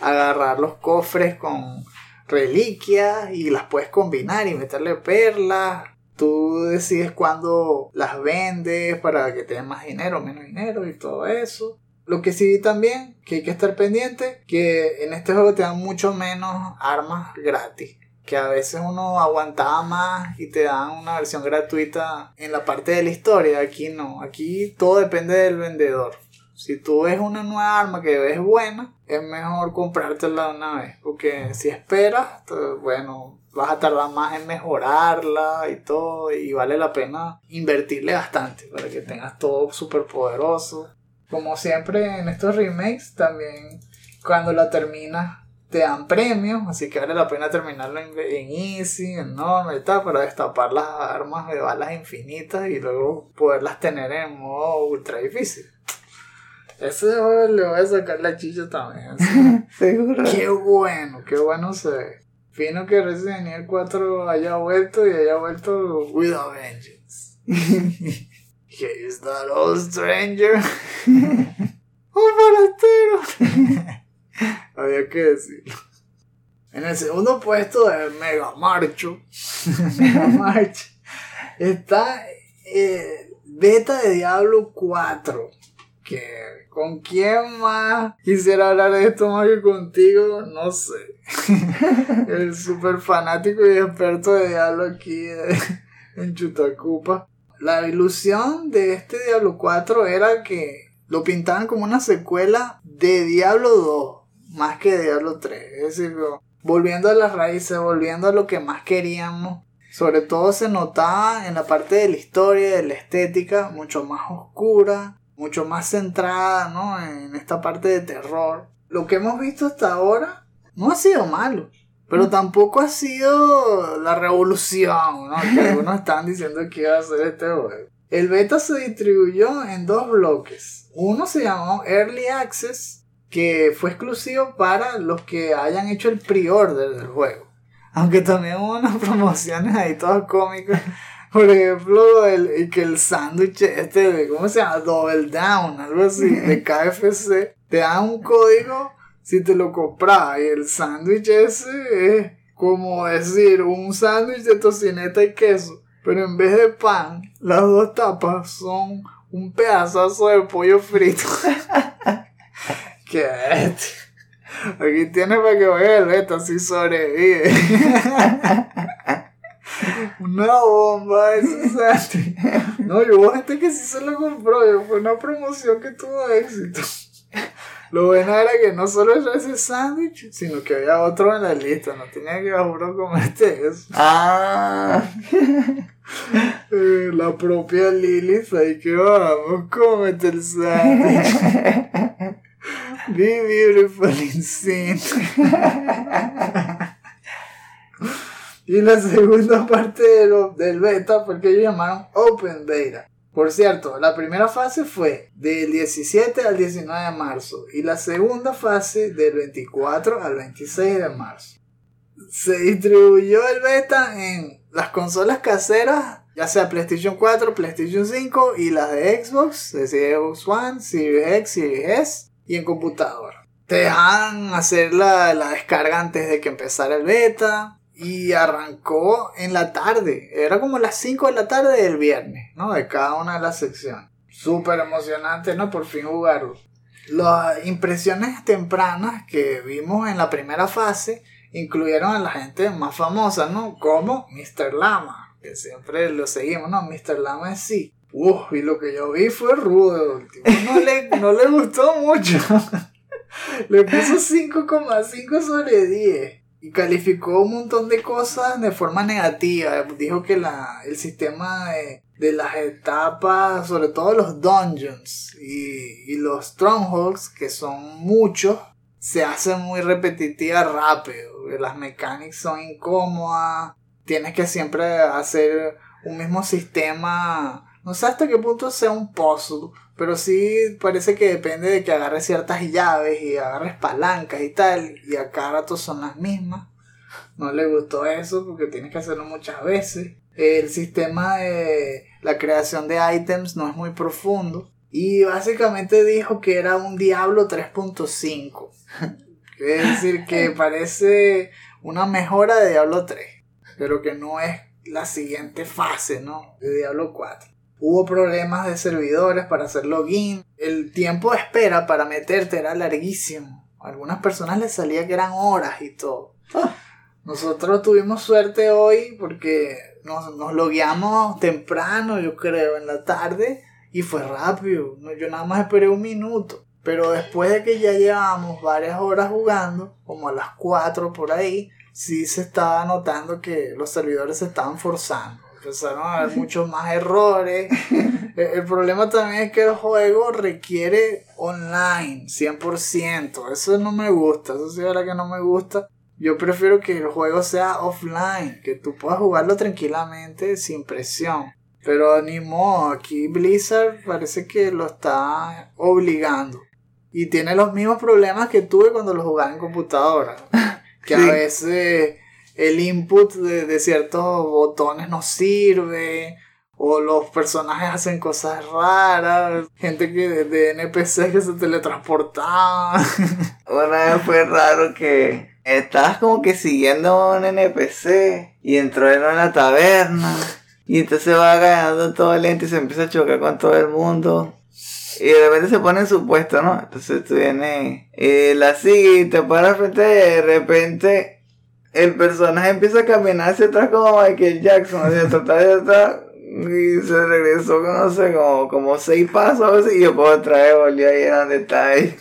agarrar los cofres con reliquias y las puedes combinar y meterle perlas. Tú decides cuándo las vendes para que te den más dinero, menos dinero y todo eso. Lo que sí vi también, que hay que estar pendiente, que en este juego te dan mucho menos armas gratis. Que a veces uno aguantaba más y te dan una versión gratuita en la parte de la historia. Aquí no, aquí todo depende del vendedor. Si tú ves una nueva arma que ves buena, es mejor comprártela de una vez, porque si esperas, bueno, vas a tardar más en mejorarla y todo, y vale la pena invertirle bastante para que tengas todo súper poderoso. Como siempre en estos remakes, también cuando la terminas te dan premios, así que vale la pena terminarlo en easy, en normal y tal, para destapar las armas de balas infinitas y luego poderlas tener en modo ultra difícil. Ese juego le voy a sacar la chicha también, ¿sí? Seguro. Qué bueno se ve. Fino que Resident Evil 4 haya vuelto with a vengeance. Here is that old stranger. ¡Un forastero! Había que decirlo. En el segundo puesto de Mega Marcho está Beta de Diablo 4. Que ¿con quién más quisiera hablar de esto más que contigo? No sé. El super fanático y experto de Diablo aquí en Chutacupa. La ilusión de este Diablo 4 era que lo pintaban como una secuela de Diablo 2. Más que Diablo 3, es decir, volviendo a las raíces, volviendo a lo que más queríamos. Sobre todo se notaba en la parte de la historia, de la estética, mucho más oscura, mucho más centrada, ¿no? En esta parte de terror. Lo que hemos visto hasta ahora no ha sido malo, pero tampoco ha sido la revolución, ¿no? Que algunos están diciendo que iba a ser este juego. El beta se distribuyó en 2 bloques. Uno se llamó Early Access, que fue exclusivo para los que hayan hecho el pre-order del juego. Aunque también hubo unas promociones ahí todas cómicas. Por ejemplo, el sándwich este, ¿cómo se llama? Double Down, algo así, de KFC. Te dan un código si te lo compras. Y el sándwich ese es como decir un sándwich de tocineta y queso. Pero en vez de pan, las 2 tapas son un pedazo de pollo frito. Aquí tienes para que vaya el beta si sobrevive. Una bomba ese sándwich. No, yo hubo gente que sí se lo compró. Fue una promoción que tuvo éxito. Lo bueno era que no solo era ese sándwich, sino que había otro en la lista. No tenía que, juro, comerte eso. La propia Lilith, ahí que vamos, cómete el sándwich. Be beautiful in sin. Y la segunda parte del beta, porque ellos llamaron Open Beta. Por cierto, la primera fase fue del 17 al 19 de marzo y la segunda fase del 24 al 26 de marzo. Se distribuyó el beta en las consolas caseras, ya sea PlayStation 4, PlayStation 5 y las de Xbox, desde Xbox One, Series X, Series S. Y en computadora. Te dejan hacer la descarga antes de que empezara el beta. Y arrancó en la tarde. Era como las 5 de la tarde del viernes, ¿no? De cada una de las secciones. Súper emocionante, ¿no? Por fin jugarlo. Las impresiones tempranas que vimos en la primera fase incluyeron a la gente más famosa, ¿no? Como Mr. Lama, que siempre lo seguimos, ¿no? Mr. Lama es sí. Y lo que yo vi fue rudo. El tipo no le gustó mucho. Le puso 5,5 sobre 10. Y calificó un montón de cosas de forma negativa. Dijo que el sistema de las etapas, sobre todo los dungeons y los strongholds, que son muchos, se hacen muy repetitivas rápido. Las mecánicas son incómodas. Tienes que siempre hacer un mismo sistema. No sé hasta qué punto sea un puzzle, pero sí parece que depende de que agarres ciertas llaves y agarres palancas y tal, y a cada rato son las mismas. No le gustó eso porque tienes que hacerlo muchas veces. El sistema de la creación de ítems no es muy profundo. Y básicamente dijo que era un Diablo 3.5. Es decir, que parece una mejora de Diablo 3, pero que no es la siguiente fase, ¿no? De Diablo 4. Hubo problemas de servidores para hacer login. El tiempo de espera para meterte era larguísimo. A algunas personas les salía que eran horas y todo. Nosotros tuvimos suerte hoy porque nos logueamos temprano, yo creo, en la tarde. y fue rápido, yo nada más esperé 1 minuto, pero después de que ya llevamos varias horas jugando, como a las 4 por ahí, sí se estaba notando que los servidores se estaban forzando, empezaron a haber muchos más errores. El problema también es que el juego requiere online, 100%, eso no me gusta, eso sí es verdad que no me gusta. Yo prefiero que el juego sea offline, que tú puedas jugarlo tranquilamente sin presión. Pero ni modo, aquí Blizzard parece que lo está obligando. Y tiene los mismos problemas que tuve cuando lo jugaba en computadora. Que sí. A veces el input de ciertos botones no sirve, o los personajes hacen cosas raras, gente que de NPCs que se teletransportaban. Una vez fue raro que... estabas como que siguiendo a un NPC y entró en una taberna y entonces va ganando todo lento y se empieza a chocar con todo el mundo y de repente se pone en su puesto, ¿no? Entonces tú vienes y la sigues y te paras frente y de repente el personaje empieza a caminar hacia atrás como Michael Jackson, hacia atrás y se regresó, no sé, como 6 pasos y yo puedo traer, volví ahí a donde está ahí.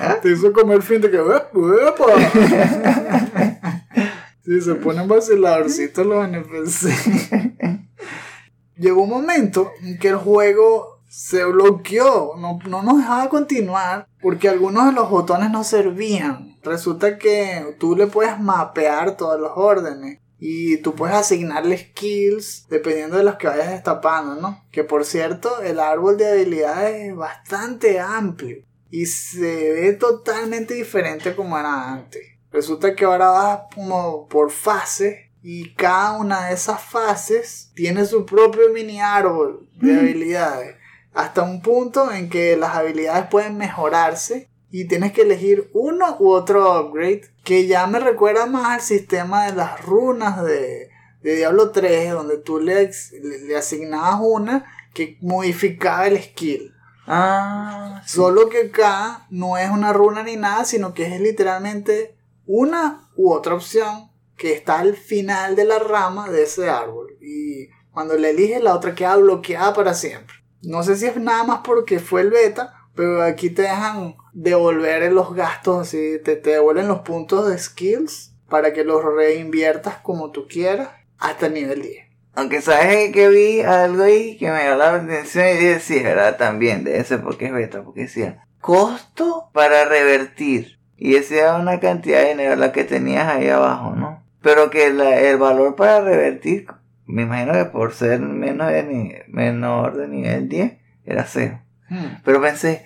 ¿Ah? Te hizo comer fin de que ¡epa! Sí, se ponen vaciladorcitos los NPC. Llegó un momento en que el juego se bloqueó, no nos dejaba continuar porque algunos de los botones no servían. Resulta que tú le puedes mapear todos los órdenes y tú puedes asignarle skills dependiendo de los que vayas destapando, ¿no? Que por cierto, el árbol de habilidades es bastante amplio y se ve totalmente diferente como era antes. Resulta que ahora vas como por fases y cada una de esas fases tiene su propio mini árbol de habilidades. Hasta un punto en que las habilidades pueden mejorarse y tienes que elegir uno u otro upgrade, que ya me recuerda más al sistema de las runas de Diablo 3, donde tú le asignabas una que modificaba el skill. Ah, sí. Solo que acá no es una runa ni nada, sino que es literalmente una u otra opción que está al final de la rama de ese árbol, y cuando la eliges la otra queda bloqueada para siempre. No sé si es nada más porque fue el beta, pero aquí te dejan devolver los gastos, así te devuelven los puntos de skills para que los reinviertas como tú quieras hasta nivel 10. Aunque sabes que vi algo ahí que me llamó la atención y dije, sí, es verdad, también, debe ser porque es beta, porque decía, costo para revertir. Y esa era una cantidad de dinero la que tenías ahí abajo, ¿no? Pero que el valor para revertir, me imagino que por ser menor de nivel 10, era 0. Pero pensé,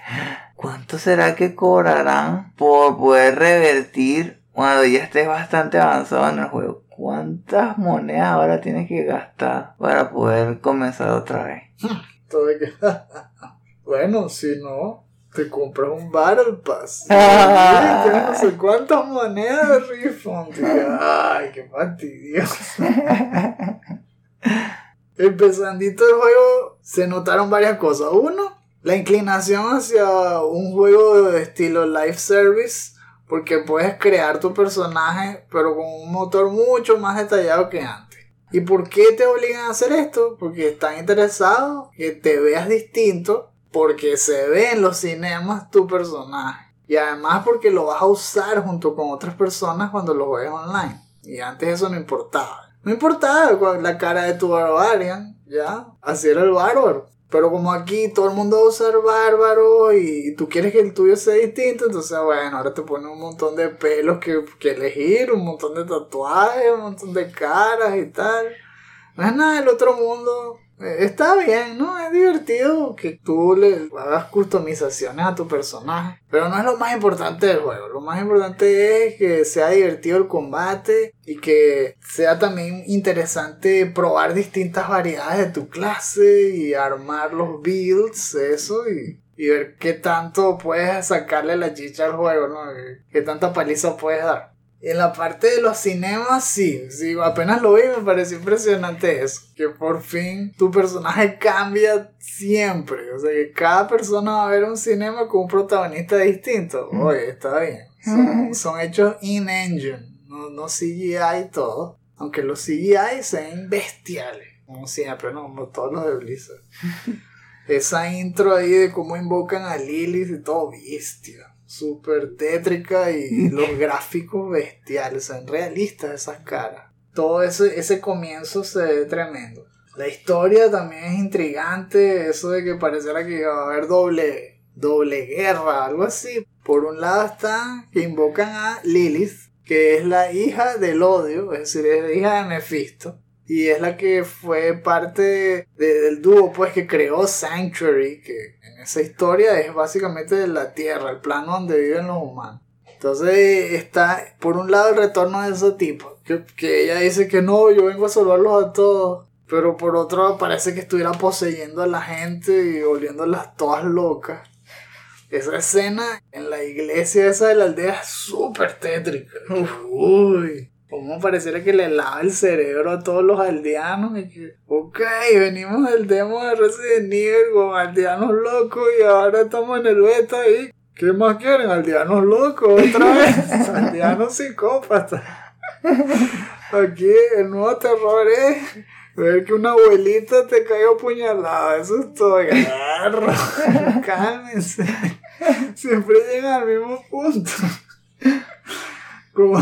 ¿cuánto será que cobrarán por poder revertir cuando ya estés bastante avanzado en el juego? ¿Cuántas monedas ahora tienes que gastar para poder comenzar otra vez? Bueno, si no, te compras un Battle Pass. Tienes no sé cuántas monedas de refund. Ay, qué fastidioso. Empezandito el juego, se notaron varias cosas. Uno, la inclinación hacia un juego de estilo live service, porque puedes crear tu personaje, pero con un motor mucho más detallado que antes. ¿Y por qué te obligan a hacer esto? Porque están interesados que te veas distinto, porque se ve en los cinemas tu personaje. Y además porque lo vas a usar junto con otras personas cuando lo juegues online. Y antes eso no importaba. No importaba la cara de tu barbarian, ya, así era el bárbaro. Pero como aquí todo el mundo va a usar bárbaro y tú quieres que el tuyo sea distinto, entonces bueno, ahora te ponen un montón de pelos que elegir, un montón de tatuajes, un montón de caras y tal. No es nada del otro mundo. Está bien, ¿no? Es divertido que tú le hagas customizaciones a tu personaje, pero no es lo más importante del juego. Lo más importante es que sea divertido el combate y que sea también interesante probar distintas variedades de tu clase y armar los builds, eso, y ver qué tanto puedes sacarle la chicha al juego, ¿no? Qué tanta paliza puedes dar. En la parte de los cinemas, sí, apenas lo vi me pareció impresionante eso, que por fin tu personaje cambia siempre, o sea que cada persona va a ver un cinema con un protagonista distinto. Oye, está bien, son hechos in-engine, no CGI y todo, aunque los CGI se ven bestiales, como siempre, ¿no? Como todos los de Blizzard. Esa intro ahí de cómo invocan a Lilith y todo, bestia. Súper tétrica y los gráficos bestiales, son realistas esas caras. Todo ese comienzo se ve tremendo. La historia también es intrigante, eso de que pareciera que iba a haber doble guerra, algo así. Por un lado está que invocan a Lilith, que es la hija del odio, es decir, es la hija de Mephisto. Y es la que fue parte del dúo pues que creó Sanctuary, que en esa historia es básicamente la tierra, el plano donde viven los humanos. Entonces está por un lado el retorno de ese tipo, que ella dice que no, yo vengo a salvarlos a todos. Pero por otro parece que estuviera poseyendo a la gente y volviéndolas todas locas. Esa escena en la iglesia esa de la aldea es súper tétrica. Uy, como pareciera que le lava el cerebro a todos los aldeanos. Y que, ok, venimos del demo de Resident Evil con aldeanos locos y ahora estamos en el beta y... ¿Qué más quieren? Aldeanos locos otra vez. Aldeanos psicópatas. Aquí el nuevo terror es... ver que una abuelita te cayó apuñalada, eso es todo, agarro, cálmense, siempre llegan al mismo punto. Como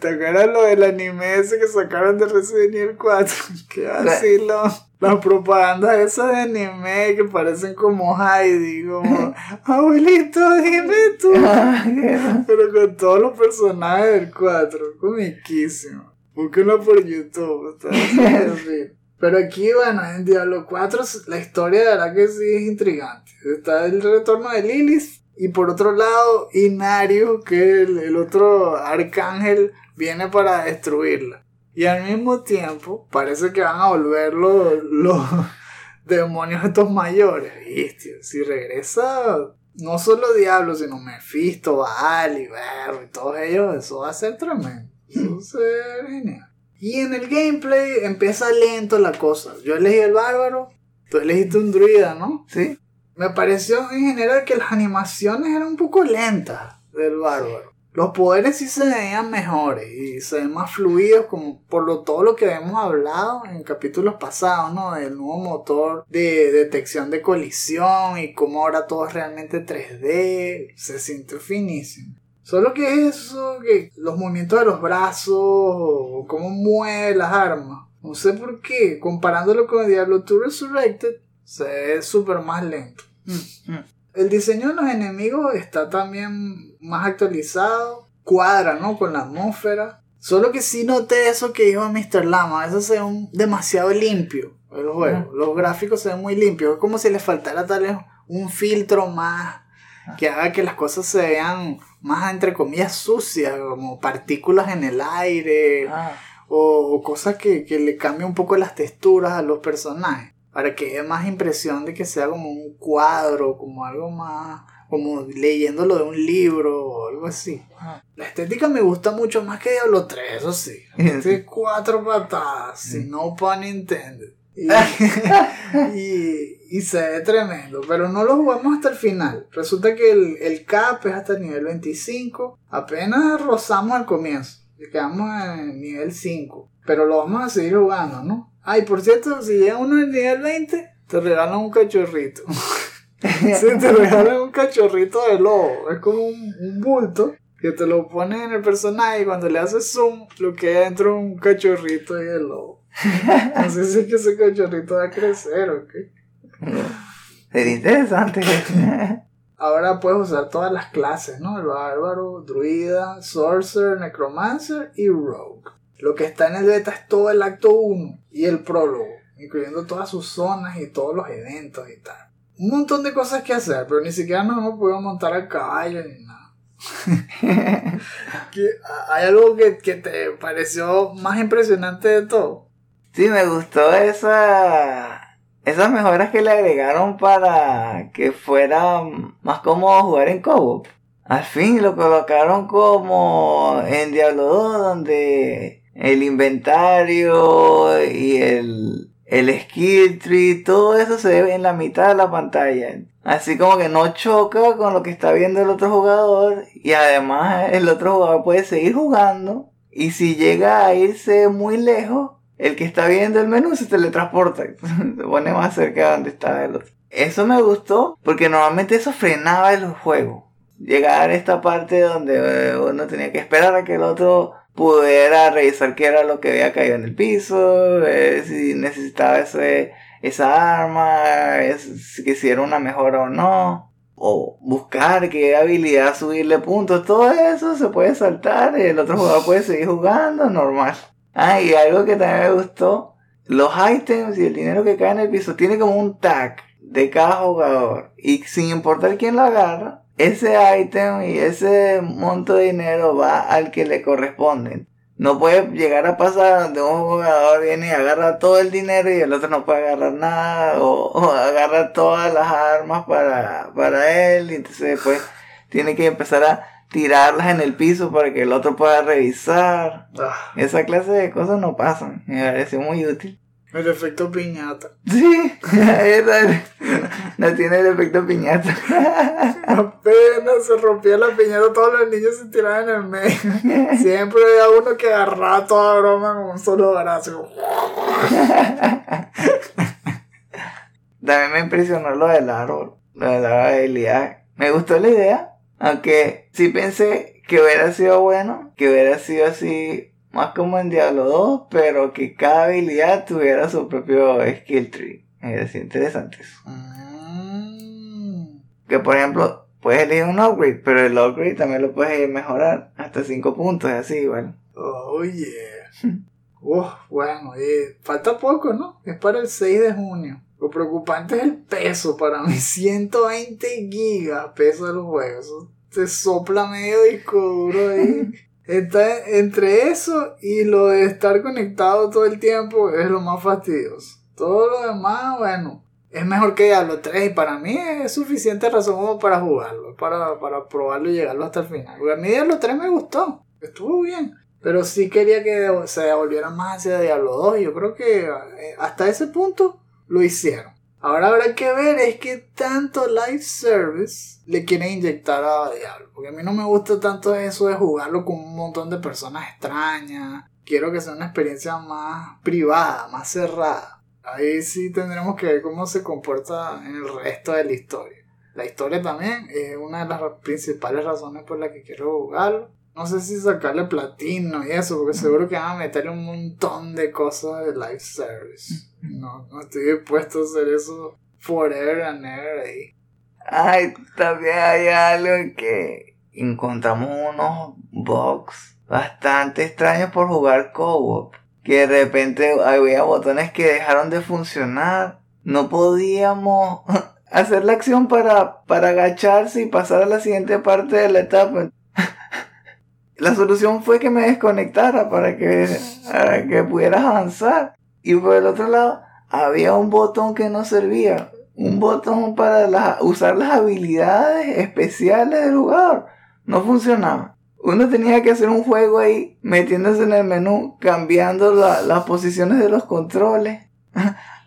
te acuerdas lo del anime ese que sacaron de Resident Evil 4, que así las propagandas esas de anime que parecen como Heidi, como abuelito dime tú, pero con todos los personajes del 4, comiquísimo. Búsquenlo por YouTube, pero aquí, bueno, en Diablo 4 la historia de verdad que sí es intrigante. Está el retorno de Lilith y por otro lado Inarius, que el otro arcángel, viene para destruirla. Y al mismo tiempo parece que van a volver los demonios estos mayores. ¿Viste? Si regresa no solo Diablo, sino Mephisto, Baal y Berro y todos ellos, eso va a ser tremendo. Y en el gameplay empieza lento la cosa. Yo elegí el bárbaro, tú elegiste un druida, ¿no? Sí. Me pareció en general que las animaciones eran un poco lentas del bárbaro. Los poderes sí se veían mejores y se ven más fluidos, como por todo lo que hemos hablado en capítulos pasados, ¿no? Del nuevo motor de detección de colisión y cómo ahora todo es realmente 3D. Se siente finísimo. Solo que eso, que los movimientos de los brazos, o cómo mueve las armas, no sé por qué, comparándolo con el Diablo 2 Resurrected, se ve súper más lento. El diseño de los enemigos está también más actualizado, cuadra, ¿no? Con la atmósfera. Solo que sí noté eso que dijo Mr. Lama, eso se ve demasiado limpio el juego. Los gráficos se ven muy limpios, es como si les faltara tal vez un filtro más que haga que las cosas se vean más entre comillas sucias, como partículas en el aire o cosas que le cambien un poco las texturas a los personajes para que dé más impresión de que sea como un cuadro, como algo más como leyéndolo de un libro o algo así. La estética me gusta mucho más que Diablo 3, eso sí. Este 4 patadas, si no pun intended. Y se ve tremendo, pero no lo jugamos hasta el final. Resulta que el cap es hasta el nivel 25. Apenas rozamos al comienzo, quedamos en nivel 5, pero lo vamos a seguir jugando, ¿no? Y por cierto, si llega uno al nivel 20 te regalan un cachorrito. Sí, te regalan un cachorrito de lobo. Es como un bulto que te lo pones en el personaje y cuando le haces zoom lo que hay dentro es un cachorrito de lobo. No sé si es que ese cachorrito va a crecer o qué. Sería interesante. Ahora puedes usar todas las clases, ¿no? El bárbaro, druida, sorcerer, necromancer y rogue. Lo que está en el beta es todo el acto 1 y el prólogo, incluyendo todas sus zonas y todos los eventos y tal. Un montón de cosas que hacer, pero ni siquiera nos hemos podido montar al caballo ni nada. ¿Hay algo que te pareció más impresionante de todo? Sí, me gustó esas mejoras que le agregaron para que fuera más cómodo jugar en co-op. Al fin lo colocaron como en Diablo 2, donde el inventario y el skill tree, todo eso se ve en la mitad de la pantalla. Así como que no choca con lo que está viendo el otro jugador. Y además el otro jugador puede seguir jugando. Y si llega a irse muy lejos, el que está viendo el menú se teletransporta. Se pone más cerca de donde está el otro. Eso me gustó porque normalmente eso frenaba el juego. Llegar a esta parte donde uno tenía que esperar a que el otro pudiera revisar qué era lo que había caído en el piso, ver si necesitaba esa arma, si hiciera una mejora o no, o buscar qué habilidad subirle puntos. Todo eso se puede saltar y el otro jugador puede seguir jugando normal. Ah, y algo que también me gustó, los ítems y el dinero que cae en el piso tiene como un tag de cada jugador, y sin importar quién lo agarra, ese ítem y ese monto de dinero va al que le corresponde. No puede llegar a pasar donde un jugador viene y agarra todo el dinero y el otro no puede agarrar nada, o agarra todas las armas para él, y entonces después tiene que empezar a tirarlas en el piso para que el otro pueda revisar. Esa clase de cosas no pasan, me pareció muy útil. El efecto piñata. Sí, no tiene el efecto piñata. Apenas se rompía la piñata, todos los niños se tiraban en el medio. Siempre había uno que agarraba toda broma con un solo brazo. También me impresionó lo del árbol, lo de la habilidad. Me gustó la idea, aunque sí pensé que hubiera sido bueno, que hubiera sido así... más como en Diablo 2, pero que cada habilidad tuviera su propio skill tree. Es interesante eso. Que por ejemplo, puedes elegir un upgrade, pero el upgrade también lo puedes mejorar hasta 5 puntos, así igual. Oh yeah. Bueno, falta poco, ¿no? Es para el 6 de junio. Lo preocupante es el peso para mí. 120 gigas peso de los juegos. Te sopla medio disco duro ahí. Está entre eso y lo de estar conectado todo el tiempo es lo más fastidioso. Todo lo demás, bueno, es mejor que Diablo 3 y para mí es suficiente razón como para jugarlo, para probarlo y llegarlo hasta el final. Porque a mí Diablo 3 me gustó, estuvo bien, pero sí quería que se devolvieran más hacia Diablo 2 y yo creo que hasta ese punto lo hicieron. Ahora habrá que ver es que tanto live service le quieren inyectar a Diablo. Porque a mí no me gusta tanto eso de jugarlo con un montón de personas extrañas. Quiero que sea una experiencia más privada, más cerrada. Ahí sí tendremos que ver cómo se comporta en el resto de la historia. La historia también es una de las principales razones por las que quiero jugarlo. No sé si sacarle platino y eso, porque seguro que van a meterle un montón de cosas de live service. No estoy dispuesto a hacer eso forever and ever ahí. Ay, también hay algo que encontramos unos bugs bastante extraños por jugar co-op. Que de repente había botones que dejaron de funcionar. No podíamos hacer la acción para agacharse y pasar a la siguiente parte de la etapa. La solución fue que me desconectara para que pudieras avanzar. Y por el otro lado, había un botón que no servía. Un botón para usar las habilidades especiales del jugador. No funcionaba. Uno tenía que hacer un juego ahí, metiéndose en el menú, cambiando las posiciones de los controles.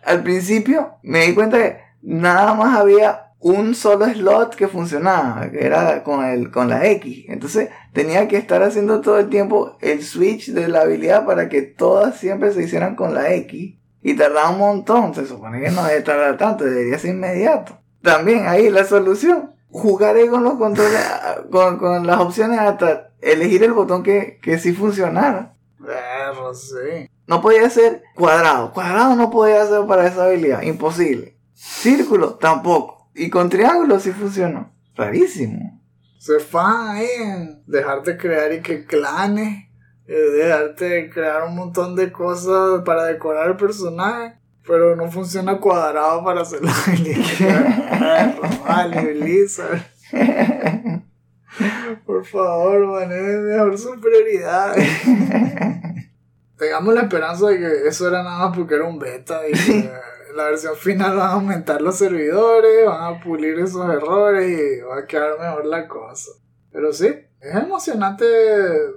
Al principio me di cuenta que nada más había un solo slot que funcionaba, que era con la X. Entonces tenía que estar haciendo todo el tiempo el switch de la habilidad para que todas siempre se hicieran con la X. Y tardaba un montón. Se supone que no debe tardar tanto, debería ser inmediato. También ahí la solución. Jugaré con los controles, con las opciones hasta elegir el botón que sí funcionara. Pero sí. No podía ser cuadrado. Cuadrado no podía ser para esa habilidad. Imposible. Círculo tampoco. Y con triángulo sí funcionó. Rarísimo. Se fan ahí en dejarte crear y que clanes. Dejarte crear un montón de cosas para decorar el personaje. Pero no funciona cuadrado para hacer la habilidad. Vale, Blizzard. Por favor, mané, mejor superioridad. Tengamos la esperanza de que eso era nada más porque era un beta y que... la versión final van a aumentar los servidores, van a pulir esos errores y va a quedar mejor la cosa. Pero sí, es emocionante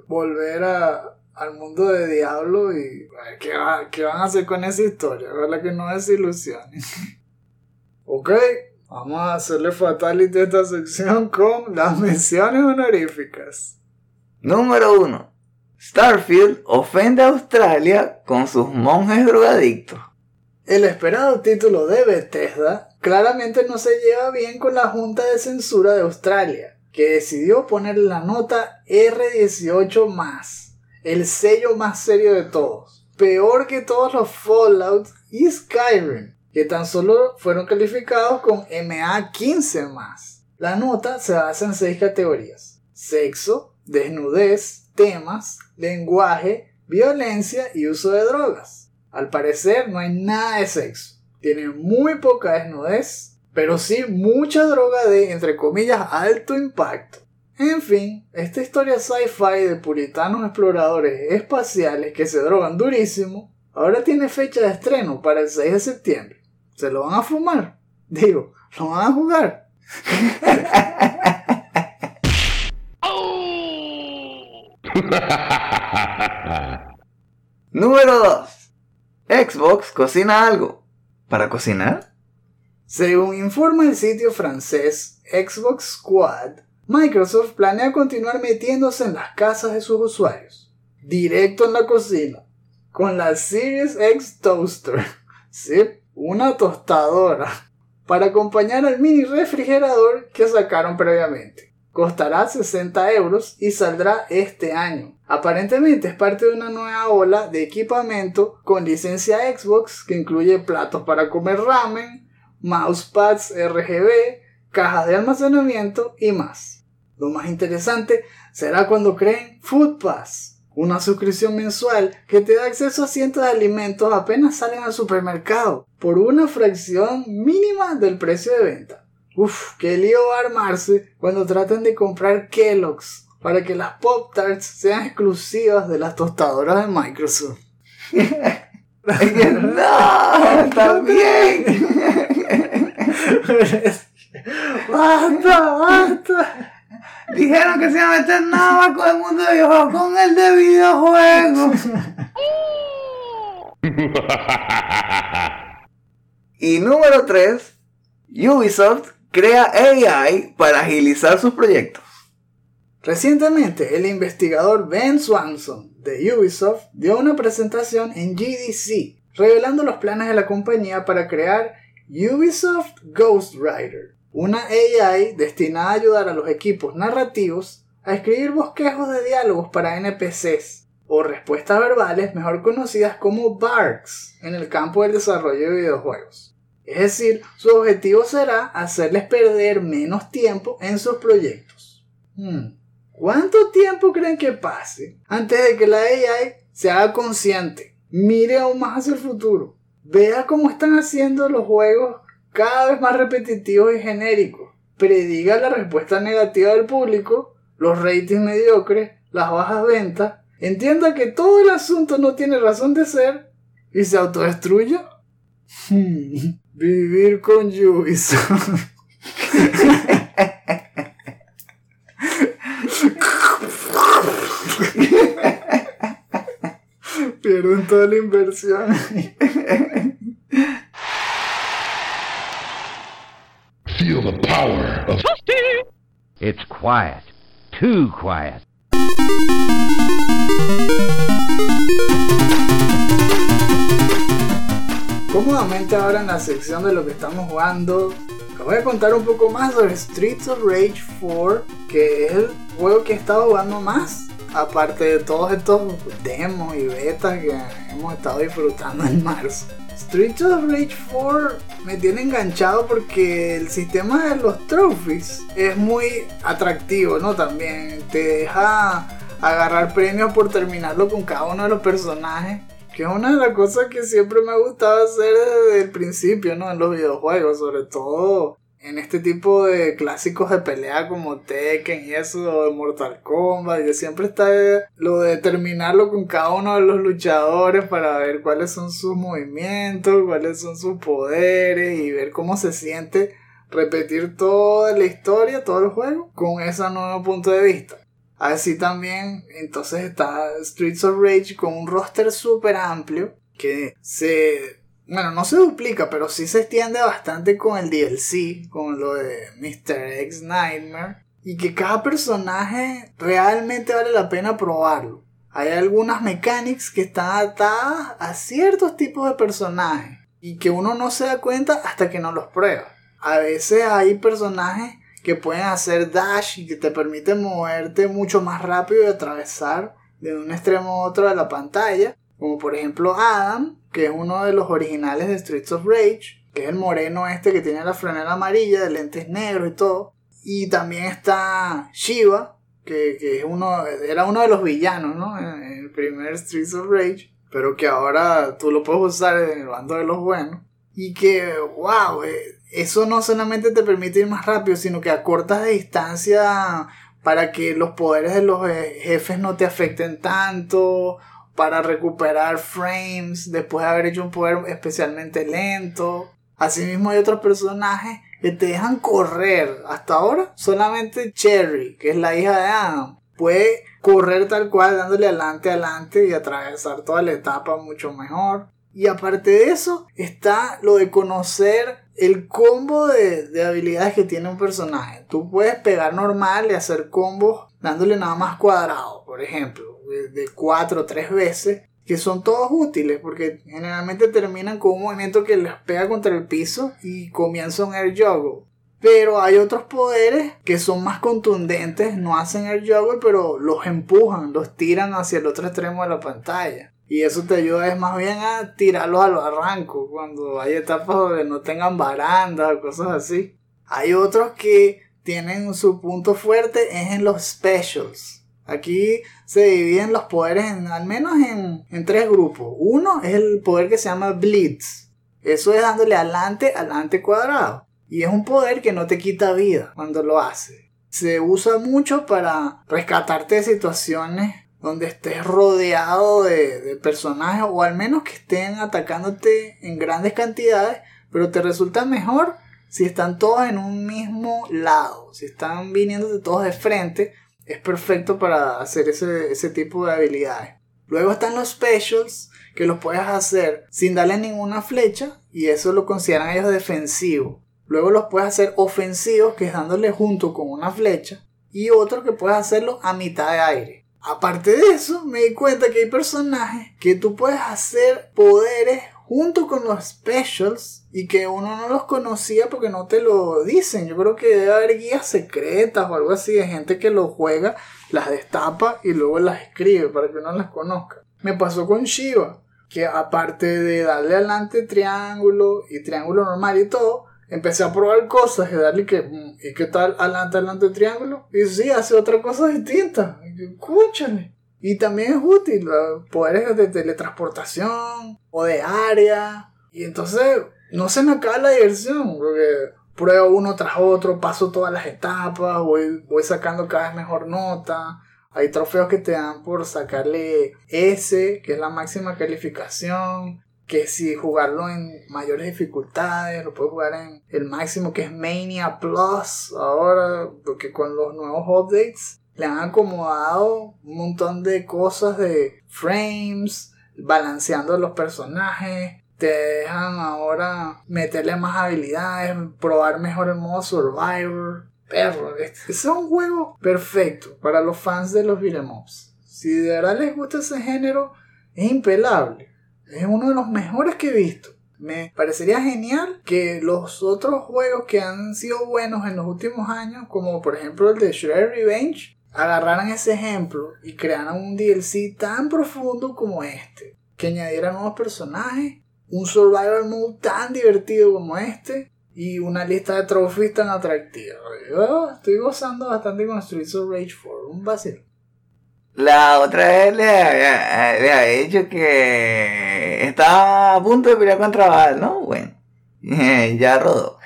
volver al mundo de Diablo y ver qué van a hacer con esa historia. Ojalá que no desilusionen. Ok, vamos a hacerle fatality a esta sección con las menciones honoríficas. Número 1. Starfield ofende a Australia con sus monjes drogadictos. El esperado título de Bethesda claramente no se lleva bien con la Junta de Censura de Australia, que decidió poner la nota R18+, el sello más serio de todos. Peor que todos los Fallout y Skyrim, que tan solo fueron calificados con MA15+. La nota se basa en 6 categorías: sexo, desnudez, temas, lenguaje, violencia y uso de drogas. Al parecer no hay nada de sexo, tiene muy poca desnudez, pero sí mucha droga de, entre comillas, alto impacto. En fin, esta historia sci-fi de puritanos exploradores espaciales que se drogan durísimo, ahora tiene fecha de estreno para el 6 de septiembre. ¿Se lo van a fumar? Digo, ¿lo van a jugar? Número 2. Xbox cocina algo. ¿Para cocinar? Según informa el sitio francés Xbox Squad, Microsoft planea continuar metiéndose en las casas de sus usuarios, directo en la cocina, con la Series X Toaster, sí, una tostadora, para acompañar al mini refrigerador que sacaron previamente. Costará 60€ y saldrá este año. Aparentemente es parte de una nueva ola de equipamiento con licencia Xbox que incluye platos para comer ramen, mousepads RGB, cajas de almacenamiento y más. Lo más interesante será cuando creen Food Pass, una suscripción mensual que te da acceso a cientos de alimentos apenas salen al supermercado por una fracción mínima del precio de venta. Uff, qué lío va a armarse cuando traten de comprar Kellogg's para que las Pop-Tarts sean exclusivas de las tostadoras de Microsoft. ¡No! ¡También! ¡Basta, basta! Dijeron que se iba a meter nada más con el mundo de videojuegos, con el de videojuegos. Y número 3, Ubisoft crea AI para agilizar sus proyectos. Recientemente, el investigador Ben Swanson de Ubisoft dio una presentación en GDC, revelando los planes de la compañía para crear Ubisoft Ghost Rider, una AI destinada a ayudar a los equipos narrativos a escribir bosquejos de diálogos para NPCs o respuestas verbales mejor conocidas como BARDs en el campo del desarrollo de videojuegos. Es decir, su objetivo será hacerles perder menos tiempo en sus proyectos. ¿Cuánto tiempo creen que pase antes de que la AI se haga consciente, mire aún más hacia el futuro, vea cómo están haciendo los juegos cada vez más repetitivos y genéricos, prediga la respuesta negativa del público, los ratings mediocres, las bajas ventas, entienda que todo el asunto no tiene razón de ser y se autodestruya? Vivir con Ubisoft. Pierden toda la inversión. Feel the power of Toasty. It's quiet, too quiet. Cómodamente ahora en la sección de lo que estamos jugando, les voy a contar un poco más sobre Streets of Rage 4, que es el juego que he estado jugando más, aparte de todos estos demos y betas que hemos estado disfrutando en marzo. Streets of Rage 4 me tiene enganchado porque el sistema de los trophies es muy atractivo, ¿no? También te deja agarrar premios por terminarlo con cada uno de los personajes, que es una de las cosas que siempre me ha gustado hacer desde el principio, ¿no? En los videojuegos, sobre todo en este tipo de clásicos de pelea como Tekken y eso, o de Mortal Kombat, que siempre está lo de terminarlo con cada uno de los luchadores para ver cuáles son sus movimientos, cuáles son sus poderes y ver cómo se siente repetir toda la historia, todo el juego, con ese nuevo punto de vista. Así también, entonces está Streets of Rage con un roster súper amplio que no se duplica, pero sí se extiende bastante con el DLC, con lo de Mr. X Nightmare, y que cada personaje realmente vale la pena probarlo. Hay algunas mechanics que están atadas a ciertos tipos de personajes y que uno no se da cuenta hasta que no los prueba. a veces hay personajes que pueden hacer dash y que te permiten moverte mucho más rápido y atravesar de un extremo a otro de la pantalla, como por ejemplo Adam, que es uno de los originales de Streets of Rage, que es el moreno este que tiene la franela amarilla, de lentes negros y todo. Y también está Shiva, que es era uno de los villanos, ¿no?, en el primer Streets of Rage, pero que ahora tú lo puedes usar en el bando de los buenos. Y que, wow, eso no solamente te permite ir más rápido, sino que acortas de distancia para que los poderes de los jefes no te afecten tanto, para recuperar frames después de haber hecho un poder especialmente lento. Asimismo hay otros personajes que te dejan correr. Hasta ahora solamente Cherry, que es la hija de Adam, puede correr tal cual, dándole adelante y atravesar toda la etapa mucho mejor. Y aparte de eso está lo de conocer el combo de habilidades que tiene un personaje. Tú puedes pegar normal y hacer combos dándole nada más cuadrado, por ejemplo, de 4 o 3 veces, que son todos útiles porque generalmente terminan con un movimiento que les pega contra el piso y comienza un air juggle. Pero hay otros poderes que son más contundentes, no hacen air juggle, pero los empujan, los tiran hacia el otro extremo de la pantalla. Y eso te ayuda es más bien a tirarlos al barranco cuando hay etapas donde no tengan barandas o cosas así. Hay otros que tienen su punto fuerte es en los specials. Aquí se dividen los poderes al menos en 3 grupos. Uno es el poder que se llama Blitz. Eso es dándole adelante cuadrado. Y es un poder que no te quita vida cuando lo hace. Se usa mucho para rescatarte de situaciones donde estés rodeado de personajes, o al menos que estén atacándote en grandes cantidades, pero te resulta mejor si están todos en un mismo lado, si están viniéndote todos de frente. Es perfecto para hacer ese tipo de habilidades. Luego están los specials, que los puedes hacer sin darle ninguna flecha, y eso lo consideran ellos defensivo. Luego los puedes hacer ofensivos, que es dándole junto con una flecha, y otro que puedes hacerlo a mitad de aire. Aparte de eso, me di cuenta que hay personajes que tú puedes hacer poderes junto con los specials y que uno no los conocía porque no te lo dicen. Yo creo que debe haber guías secretas o algo así de gente que lo juega, las destapa y luego las escribe para que uno las conozca. Me pasó con Shiva, que aparte de darle adelante triángulo y triángulo normal y todo, empecé a probar cosas y darle ¿y qué tal? Adelante el triángulo. Y sí, hace otra cosa distinta. Escúchame. Y también es útil. Los poderes de teletransportación o de área. Y entonces no se me acaba la diversión, porque pruebo uno tras otro, paso todas las etapas, voy sacando cada vez mejor nota. Hay trofeos que te dan por sacarle S, que es la máxima calificación. Que si jugarlo en mayores dificultades, lo puedes jugar en el máximo, que es Mania Plus ahora, porque con los nuevos updates le han acomodado un montón de cosas de frames, balanceando los personajes, te dejan ahora meterle más habilidades, probar mejor el modo Survivor. Perro, este es un juego perfecto para los fans de los beat'em ups. Si de verdad les gusta ese género, es impelable. Es uno de los mejores que he visto. Me parecería genial que los otros juegos que han sido buenos en los últimos años, como por ejemplo el de Shredder's Revenge, agarraran ese ejemplo y crearan un DLC tan profundo como este, que añadiera nuevos personajes, un survival mode tan divertido como este y una lista de trophies tan atractiva. Yo estoy gozando bastante con Streets of Rage 4, un vacío. La otra vez le había dicho que estaba a punto de pelear contra Baal, ¿no? Bueno, ya rodó.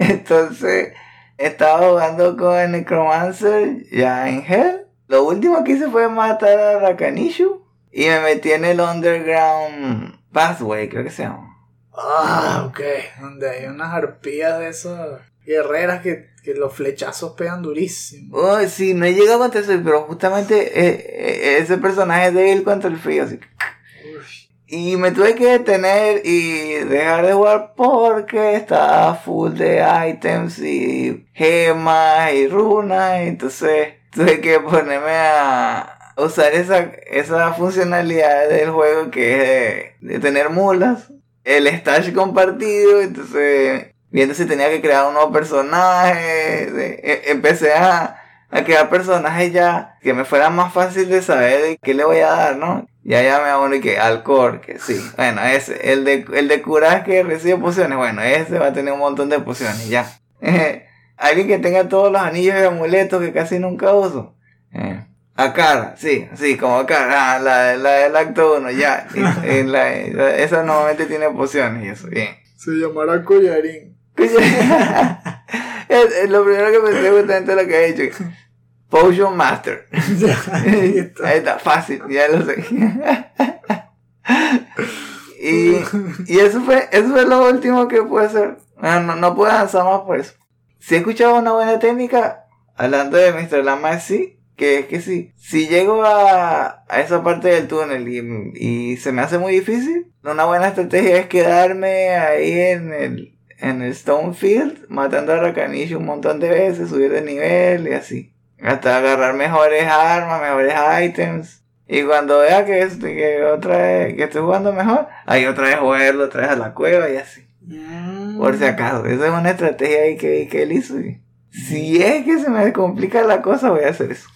Entonces, estaba jugando con el Necromancer ya en Hell. Lo último que hice fue matar a Rakanishu y me metí en el Underground Pathway, creo que se llama. Ah, ok. Donde hay unas arpías de esas guerreras que los flechazos pegan durísimo. Oh, sí, no he llegado contra eso, pero justamente ese personaje es débil contra el frío, así que... Y me tuve que detener y dejar de jugar porque estaba full de items y gemas y runas, y entonces tuve que ponerme a usar esa funcionalidad del juego, que es de tener mulas el stash compartido, entonces viendo si tenía que crear un nuevo personaje, empecé a crear personajes ya que me fuera más fácil de saber qué le voy a dar, ¿no? Ya me abro y que Alcor, que sí, bueno, ese, el de curaje que recibe pociones, bueno, ese va a tener un montón de pociones, ya. Alguien que tenga todos los anillos y amuletos que casi nunca uso. A cara, sí, como a cara, la del acto 1, ya. Esa normalmente tiene pociones y eso, bien. Se llamará collarín. Es lo primero que pensé justamente lo que he dicho. Potion Master. Ahí está, fácil, ya lo sé. y eso fue lo último que pude hacer. No pude avanzar más por eso. Si he escuchado una buena técnica, hablando de Mr. Lama, sí, que es que sí. Si llego a esa parte del túnel y se me hace muy difícil, una buena estrategia es quedarme ahí en el Stonefield, matando a Rakanich un montón de veces, subir de nivel y así. Hasta agarrar mejores armas, mejores ítems. Y cuando vea que estoy jugando mejor, ahí otra vez jugarlo, otra vez a la cueva y así. Por si acaso, esa es una estrategia ahí que él hizo. Si es que se me complica la cosa, voy a hacer eso.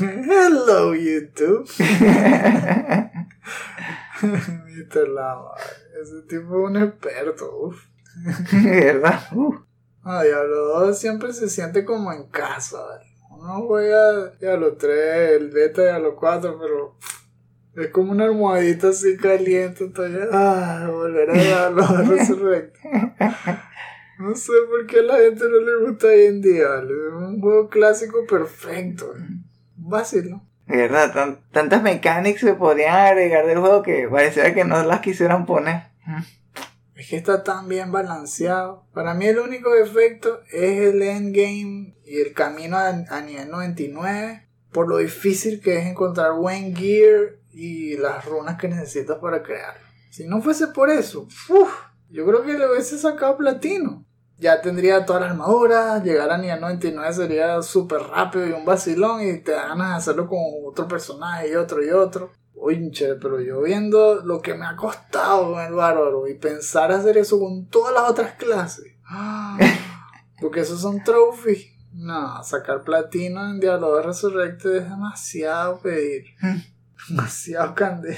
Hello, YouTube. Mr. Lama, ese tipo es un experto. ¿Verdad? Diablo 2 siempre se siente como en casa. Uno juega Diablo 3, el beta de Diablo 4, pero es como una almohadita así caliente. Entonces, volver a Diablo 2 Resurrecto. No sé por qué a la gente no le gusta hoy en día. Es un juego clásico perfecto. Vacilo. De verdad, tantas mecánicas se podrían agregar del juego que pareciera que no las quisieran poner. Es que está tan bien balanceado. Para mí el único defecto es el endgame y el camino a nivel 99. Por lo difícil que es encontrar buen gear y las runas que necesitas para crear. Si no fuese por eso, yo creo que le hubiese sacado platino. Ya tendría todas las armaduras. Llegar a nivel 99 sería súper rápido y un vacilón. Y te dan ganas de hacerlo con otro personaje y otro. Oye, pero yo viendo lo que me ha costado con el bárbaro y pensar hacer eso con todas las otras clases, porque esos son trophies. No, sacar platino en Diablo 2 Resurrected es demasiado pedir, demasiado candela.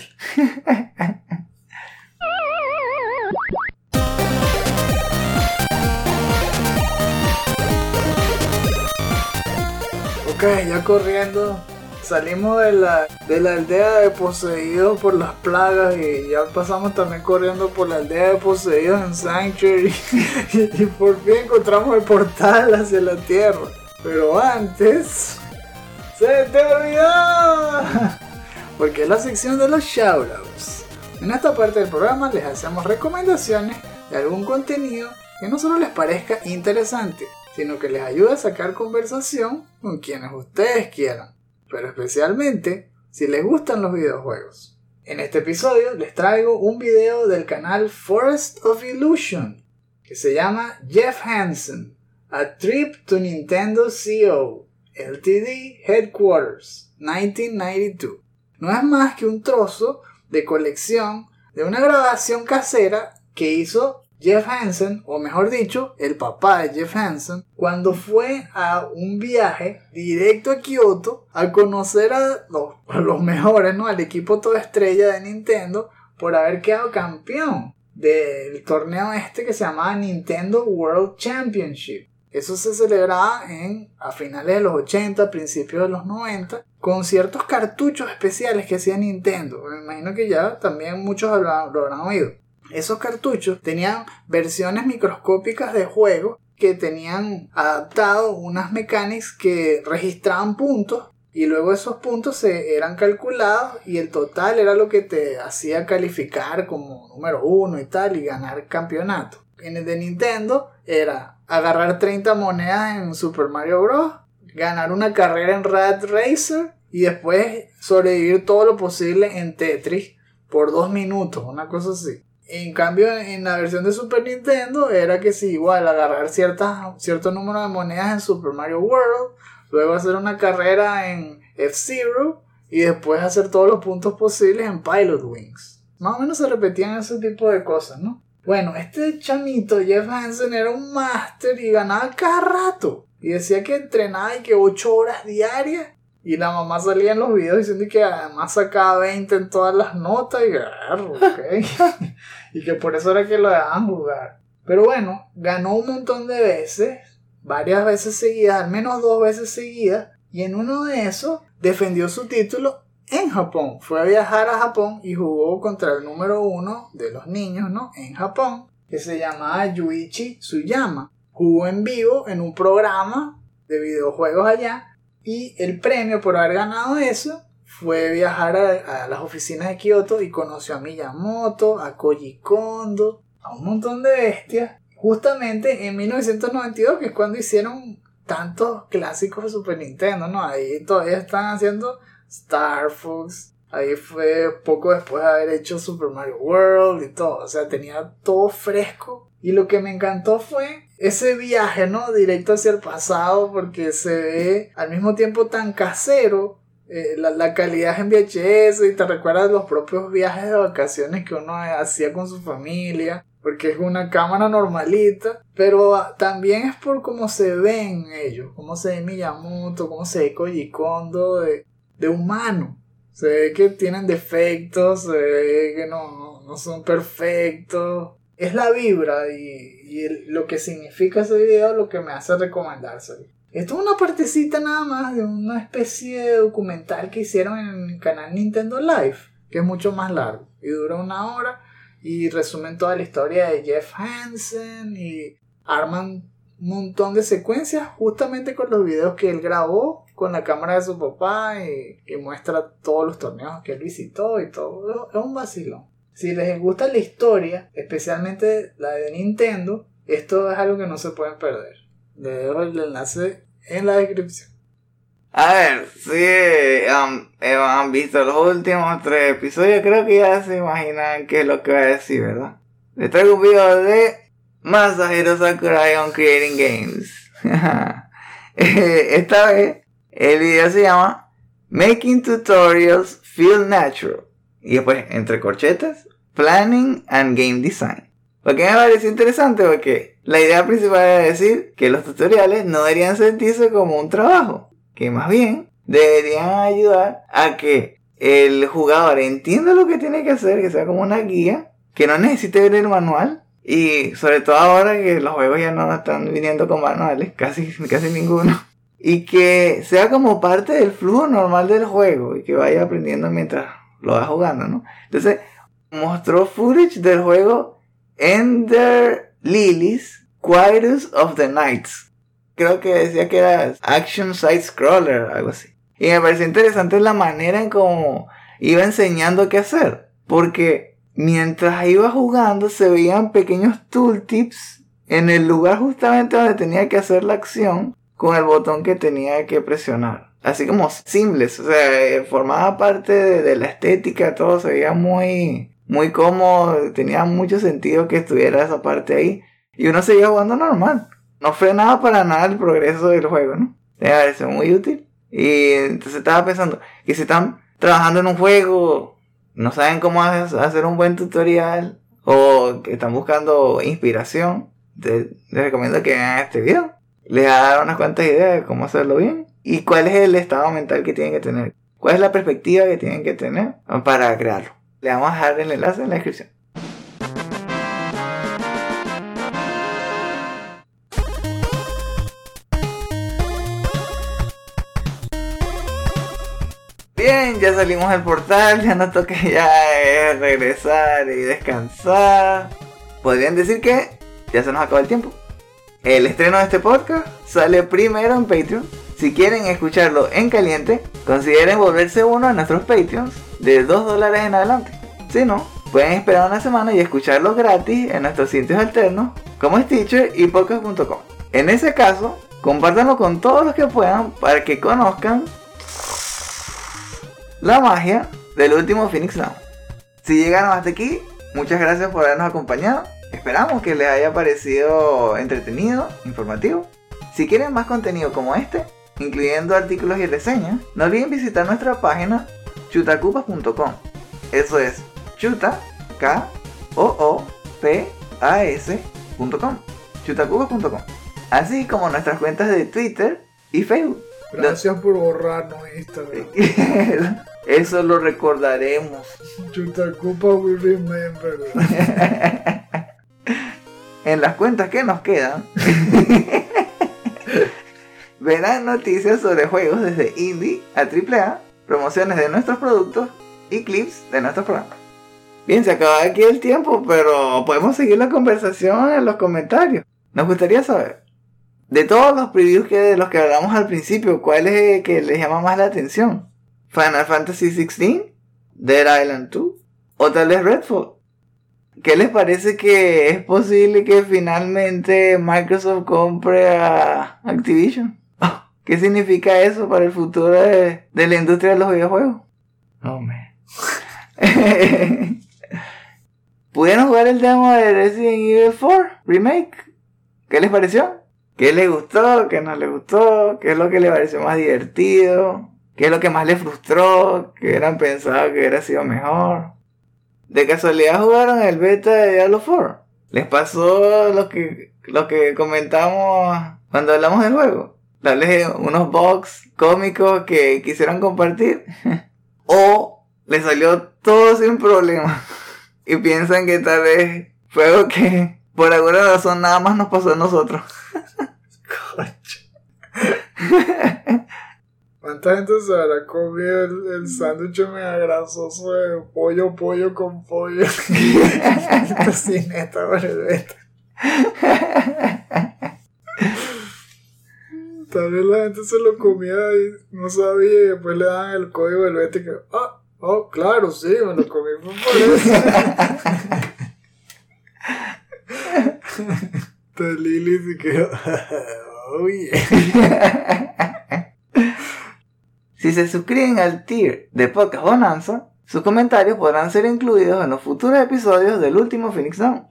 Ok, ya corriendo. Salimos de la aldea de poseídos por las plagas y ya pasamos también corriendo por la aldea de poseídos en Sanctuary y por fin encontramos el portal hacia la tierra. Pero antes, ¡se te olvidó! Porque es la sección de los shoutouts. En esta parte del programa les hacemos recomendaciones de algún contenido que no solo les parezca interesante, sino que les ayude a sacar conversación con quienes ustedes quieran. Pero especialmente si les gustan los videojuegos. En este episodio les traigo un video del canal Forest of Illusion, que se llama Jeff Hansen, A Trip to Nintendo CO, LTD Headquarters, 1992. No es más que un trozo de colección de una grabación casera que hizo Jeff Hansen, o mejor dicho, el papá de Jeff Hansen, cuando fue a un viaje directo a Kyoto a conocer a los mejores, ¿no? Al equipo toda estrella de Nintendo por haber quedado campeón del torneo este que se llamaba Nintendo World Championship. Eso se celebraba a finales de los 80, principios de los 90, con ciertos cartuchos especiales que hacía Nintendo. Me imagino que ya también muchos lo habrán oído. Esos cartuchos tenían versiones microscópicas de juegos que tenían adaptado unas mechanics que registraban puntos y luego esos puntos eran calculados y el total era lo que te hacía calificar como número uno y tal y ganar campeonato. En el de Nintendo era agarrar 30 monedas en Super Mario Bros., ganar una carrera en Rat Racer y después sobrevivir todo lo posible en Tetris por 2 minutos, una cosa así. En cambio, en la versión de Super Nintendo era que sí, igual agarrar cierto número de monedas en Super Mario World, luego hacer una carrera en F-Zero y después hacer todos los puntos posibles en Pilot Wings. Más o menos se repetían ese tipo de cosas, ¿no? Bueno, este chamito Jeff Hansen era un máster y ganaba cada rato. Y decía que entrenaba y que 8 horas diarias. Y la mamá salía en los videos diciendo que además sacaba 20 en todas las notas. Y okay. Y que por eso era que lo dejaban jugar. Pero bueno, ganó un montón de veces. Varias veces seguidas, al menos 2 veces seguidas. Y en uno de esos defendió su título en Japón. Fue a viajar a Japón y jugó contra el número 1 de los niños, ¿no? En Japón, que se llamaba Yuichi Tsuyama. Jugó en vivo en un programa de videojuegos allá. Y el premio por haber ganado eso fue viajar a las oficinas de Kyoto y conoció a Miyamoto, a Koji Kondo, a un montón de bestias. Justamente en 1992, que es cuando hicieron tantos clásicos de Super Nintendo, ¿no? Ahí todavía están haciendo Star Fox. Ahí fue poco después de haber hecho Super Mario World y todo. O sea, tenía todo fresco. Y lo que me encantó fue ese viaje, ¿no? Directo hacia el pasado, porque se ve al mismo tiempo tan casero. La calidad en VHS y te recuerdas los propios viajes de vacaciones que uno hacía con su familia. Porque es una cámara normalita, pero también es por cómo se ven ellos, cómo se ve Miyamoto, cómo se ve Koji Kondo de humano. Se ve que tienen defectos, se ve que no son perfectos. Es la vibra y lo que significa ese video lo que me hace recomendárselo. Esto es una partecita nada más de una especie de documental que hicieron en el canal Nintendo Live, que es mucho más largo y dura 1 hora. Y resumen toda la historia de Jeff Hansen y arman un montón de secuencias justamente con los videos que él grabó con la cámara de su papá y muestra todos los torneos que él visitó y todo. Es un vacilón. Si les gusta la historia, especialmente la de Nintendo, esto es algo que no se pueden perder. Les dejo el enlace en la descripción. A ver, sí, han visto los últimos 3 episodios, creo que ya se imaginan qué es lo que voy a decir, ¿verdad? Les traigo un video de Masahiro Sakurai on Creating Games. Esta vez, el video se llama Making Tutorials Feel Natural. Y después, entre corchetas, Planning and Game Design. Lo que me pareció interesante porque la idea principal era decir que los tutoriales no deberían sentirse como un trabajo, que más bien deberían ayudar a que el jugador entienda lo que tiene que hacer, que sea como una guía, que no necesite ver el manual, y sobre todo ahora que los juegos ya no están viniendo con manuales, casi ninguno, y que sea como parte del flujo normal del juego, y que vaya aprendiendo mientras lo va jugando, ¿no? Entonces, mostró footage del juego Ender Lilies, Quietus of the Nights. Creo que decía que era Action Side Scroller, algo así. Y me pareció interesante la manera en cómo iba enseñando qué hacer. Porque mientras iba jugando se veían pequeños tooltips en el lugar justamente donde tenía que hacer la acción con el botón que tenía que presionar. Así como simples, o sea, formaba parte de la estética, todo se veía muy, muy cómodo. Tenía mucho sentido que estuviera esa parte ahí. Y uno seguía jugando normal. No frenaba para nada el progreso del juego, ¿no? Me pareció muy útil. Y entonces estaba pensando que si están trabajando en un juego, no saben cómo hacer un buen tutorial, o que están buscando inspiración, les recomiendo que vean este video. Les va a dar unas cuantas ideas de cómo hacerlo bien. Y cuál es el estado mental que tienen que tener. Cuál es la perspectiva que tienen que tener para crearlo. Les vamos a dejar el enlace en la descripción. Bien, ya salimos del portal, ya nos toca regresar y descansar. Podrían decir que ya se nos acabó el tiempo. El estreno de este podcast sale primero en Patreon. Si quieren escucharlo en caliente, consideren volverse uno de nuestros Patreons de $2 en adelante. Si no, pueden esperar una semana y escucharlo gratis en nuestros sitios alternos como Stitcher y Podcast.com. En ese caso, compártanlo con todos los que puedan para que conozcan la magia del último Phoenix Now. Si llegaron hasta aquí, muchas gracias por habernos acompañado. Esperamos que les haya parecido entretenido, informativo. Si quieren más contenido como este, incluyendo artículos y reseñas, no olviden visitar nuestra página chutacupas.com. Eso es chuta, K-O-O-P-A-S.com, chutacuba.com, así como nuestras cuentas de Twitter y Facebook. Gracias por borrarnos Instagram. Eso lo recordaremos. Chutacuba we remember. En las cuentas que nos quedan verán noticias sobre juegos desde indie a AAA, promociones de nuestros productos y clips de nuestros programas. Bien, se acaba aquí el tiempo, pero podemos seguir la conversación en los comentarios. Nos gustaría saber, de todos los previews de los que hablamos al principio, ¿cuál es el que les llama más la atención? ¿Final Fantasy XVI? ¿Dead Island 2? ¿O tal vez Redfall? ¿Qué les parece que es posible que finalmente Microsoft compre a Activision? ¿Qué significa eso para el futuro de la industria de los videojuegos? Oh, man. ¿Pudieron jugar el demo de Resident Evil 4 Remake? ¿Qué les pareció? ¿Qué les gustó? ¿Qué no les gustó? ¿Qué es lo que les pareció más divertido? ¿Qué es lo que más les frustró? ¿Qué hubieran pensado que hubiera sido mejor? ¿De casualidad jugaron el beta de Diablo 4? ¿Les pasó lo que comentamos cuando hablamos del juego? Tal vez unos bugs cómicos que quisieron compartir. O les salió todo sin problema y piensan que tal vez fue algo que por alguna razón nada más nos pasó a nosotros. ¿Cuánta gente se habrá comido el sándwich mega grasoso de pollo con pollo? Tocineta por el beta. Tal vez la gente se lo comía y no sabía, y después le daban el código del beta y que, oh, claro, sí, me lo comí por eso. Entonces Lilith y que, oh yeah. Si se suscriben al tier de Podcast Bonanza, sus comentarios podrán ser incluidos en los futuros episodios del último Phoenix Down.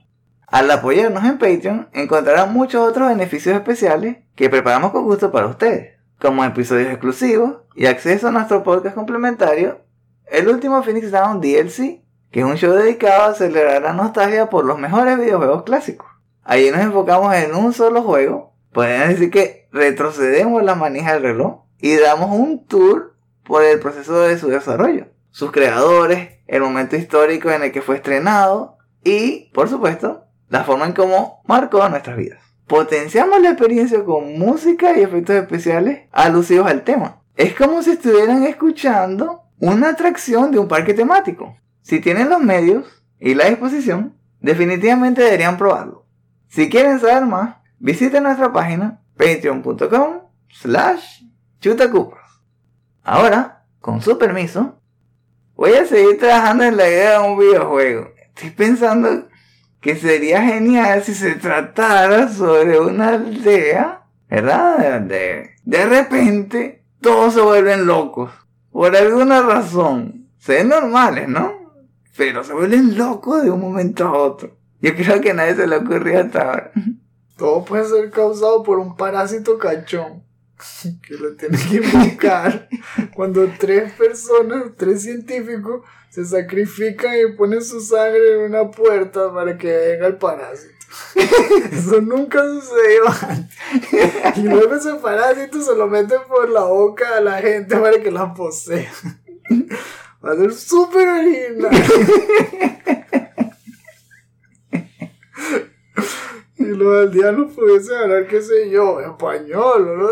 Al apoyarnos en Patreon, encontrarán muchos otros beneficios especiales que preparamos con gusto para ustedes, como episodios exclusivos y acceso a nuestro podcast complementario, el último Phoenix Down DLC, que es un show dedicado a celebrar la nostalgia por los mejores videojuegos clásicos. Allí nos enfocamos en un solo juego, podrían decir que retrocedemos la manija del reloj y damos un tour por el proceso de su desarrollo, sus creadores, el momento histórico en el que fue estrenado y, por supuesto, la forma en cómo marcó nuestras vidas. Potenciamos la experiencia con música y efectos especiales alusivos al tema. Es como si estuvieran escuchando una atracción de un parque temático. Si tienen los medios y la disposición, definitivamente deberían probarlo. Si quieren saber más, visiten nuestra página patreon.com/chutacupas. Ahora, con su permiso, voy a seguir trabajando en la idea de un videojuego. Estoy pensando que sería genial si se tratara sobre una aldea, ¿verdad? De repente, todos se vuelven locos. Por alguna razón. Se ven normales, ¿no? Pero se vuelven locos de un momento a otro. Yo creo que a nadie se le ocurrió hasta ahora. Todo puede ser causado por un parásito cachón que lo tienen que buscar cuando tres científicos se sacrifican y ponen su sangre en una puerta para que venga el parásito. Eso nunca sucedió antes. Y luego ese parásito se lo meten por la boca a la gente para que la posea. Va a ser súper original. Y los aldeanos pudiesen hablar, qué sé yo, español, ¿no?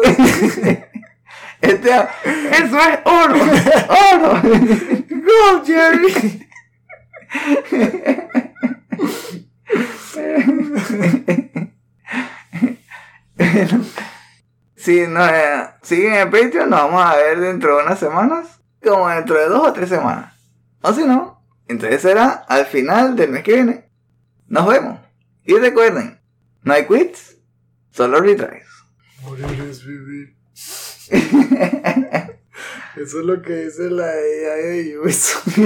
Eso es oro. Go, Jerry. Si nos siguen en Patreon, nos vamos a ver dentro de unas semanas, como dentro de 2 o 3 semanas. O si no, entonces será al final del mes que viene. Nos vemos. Y recuerden, no hay quits, solo retries. Morir es vivir. Eso es lo que dice la AI de Ubisoft.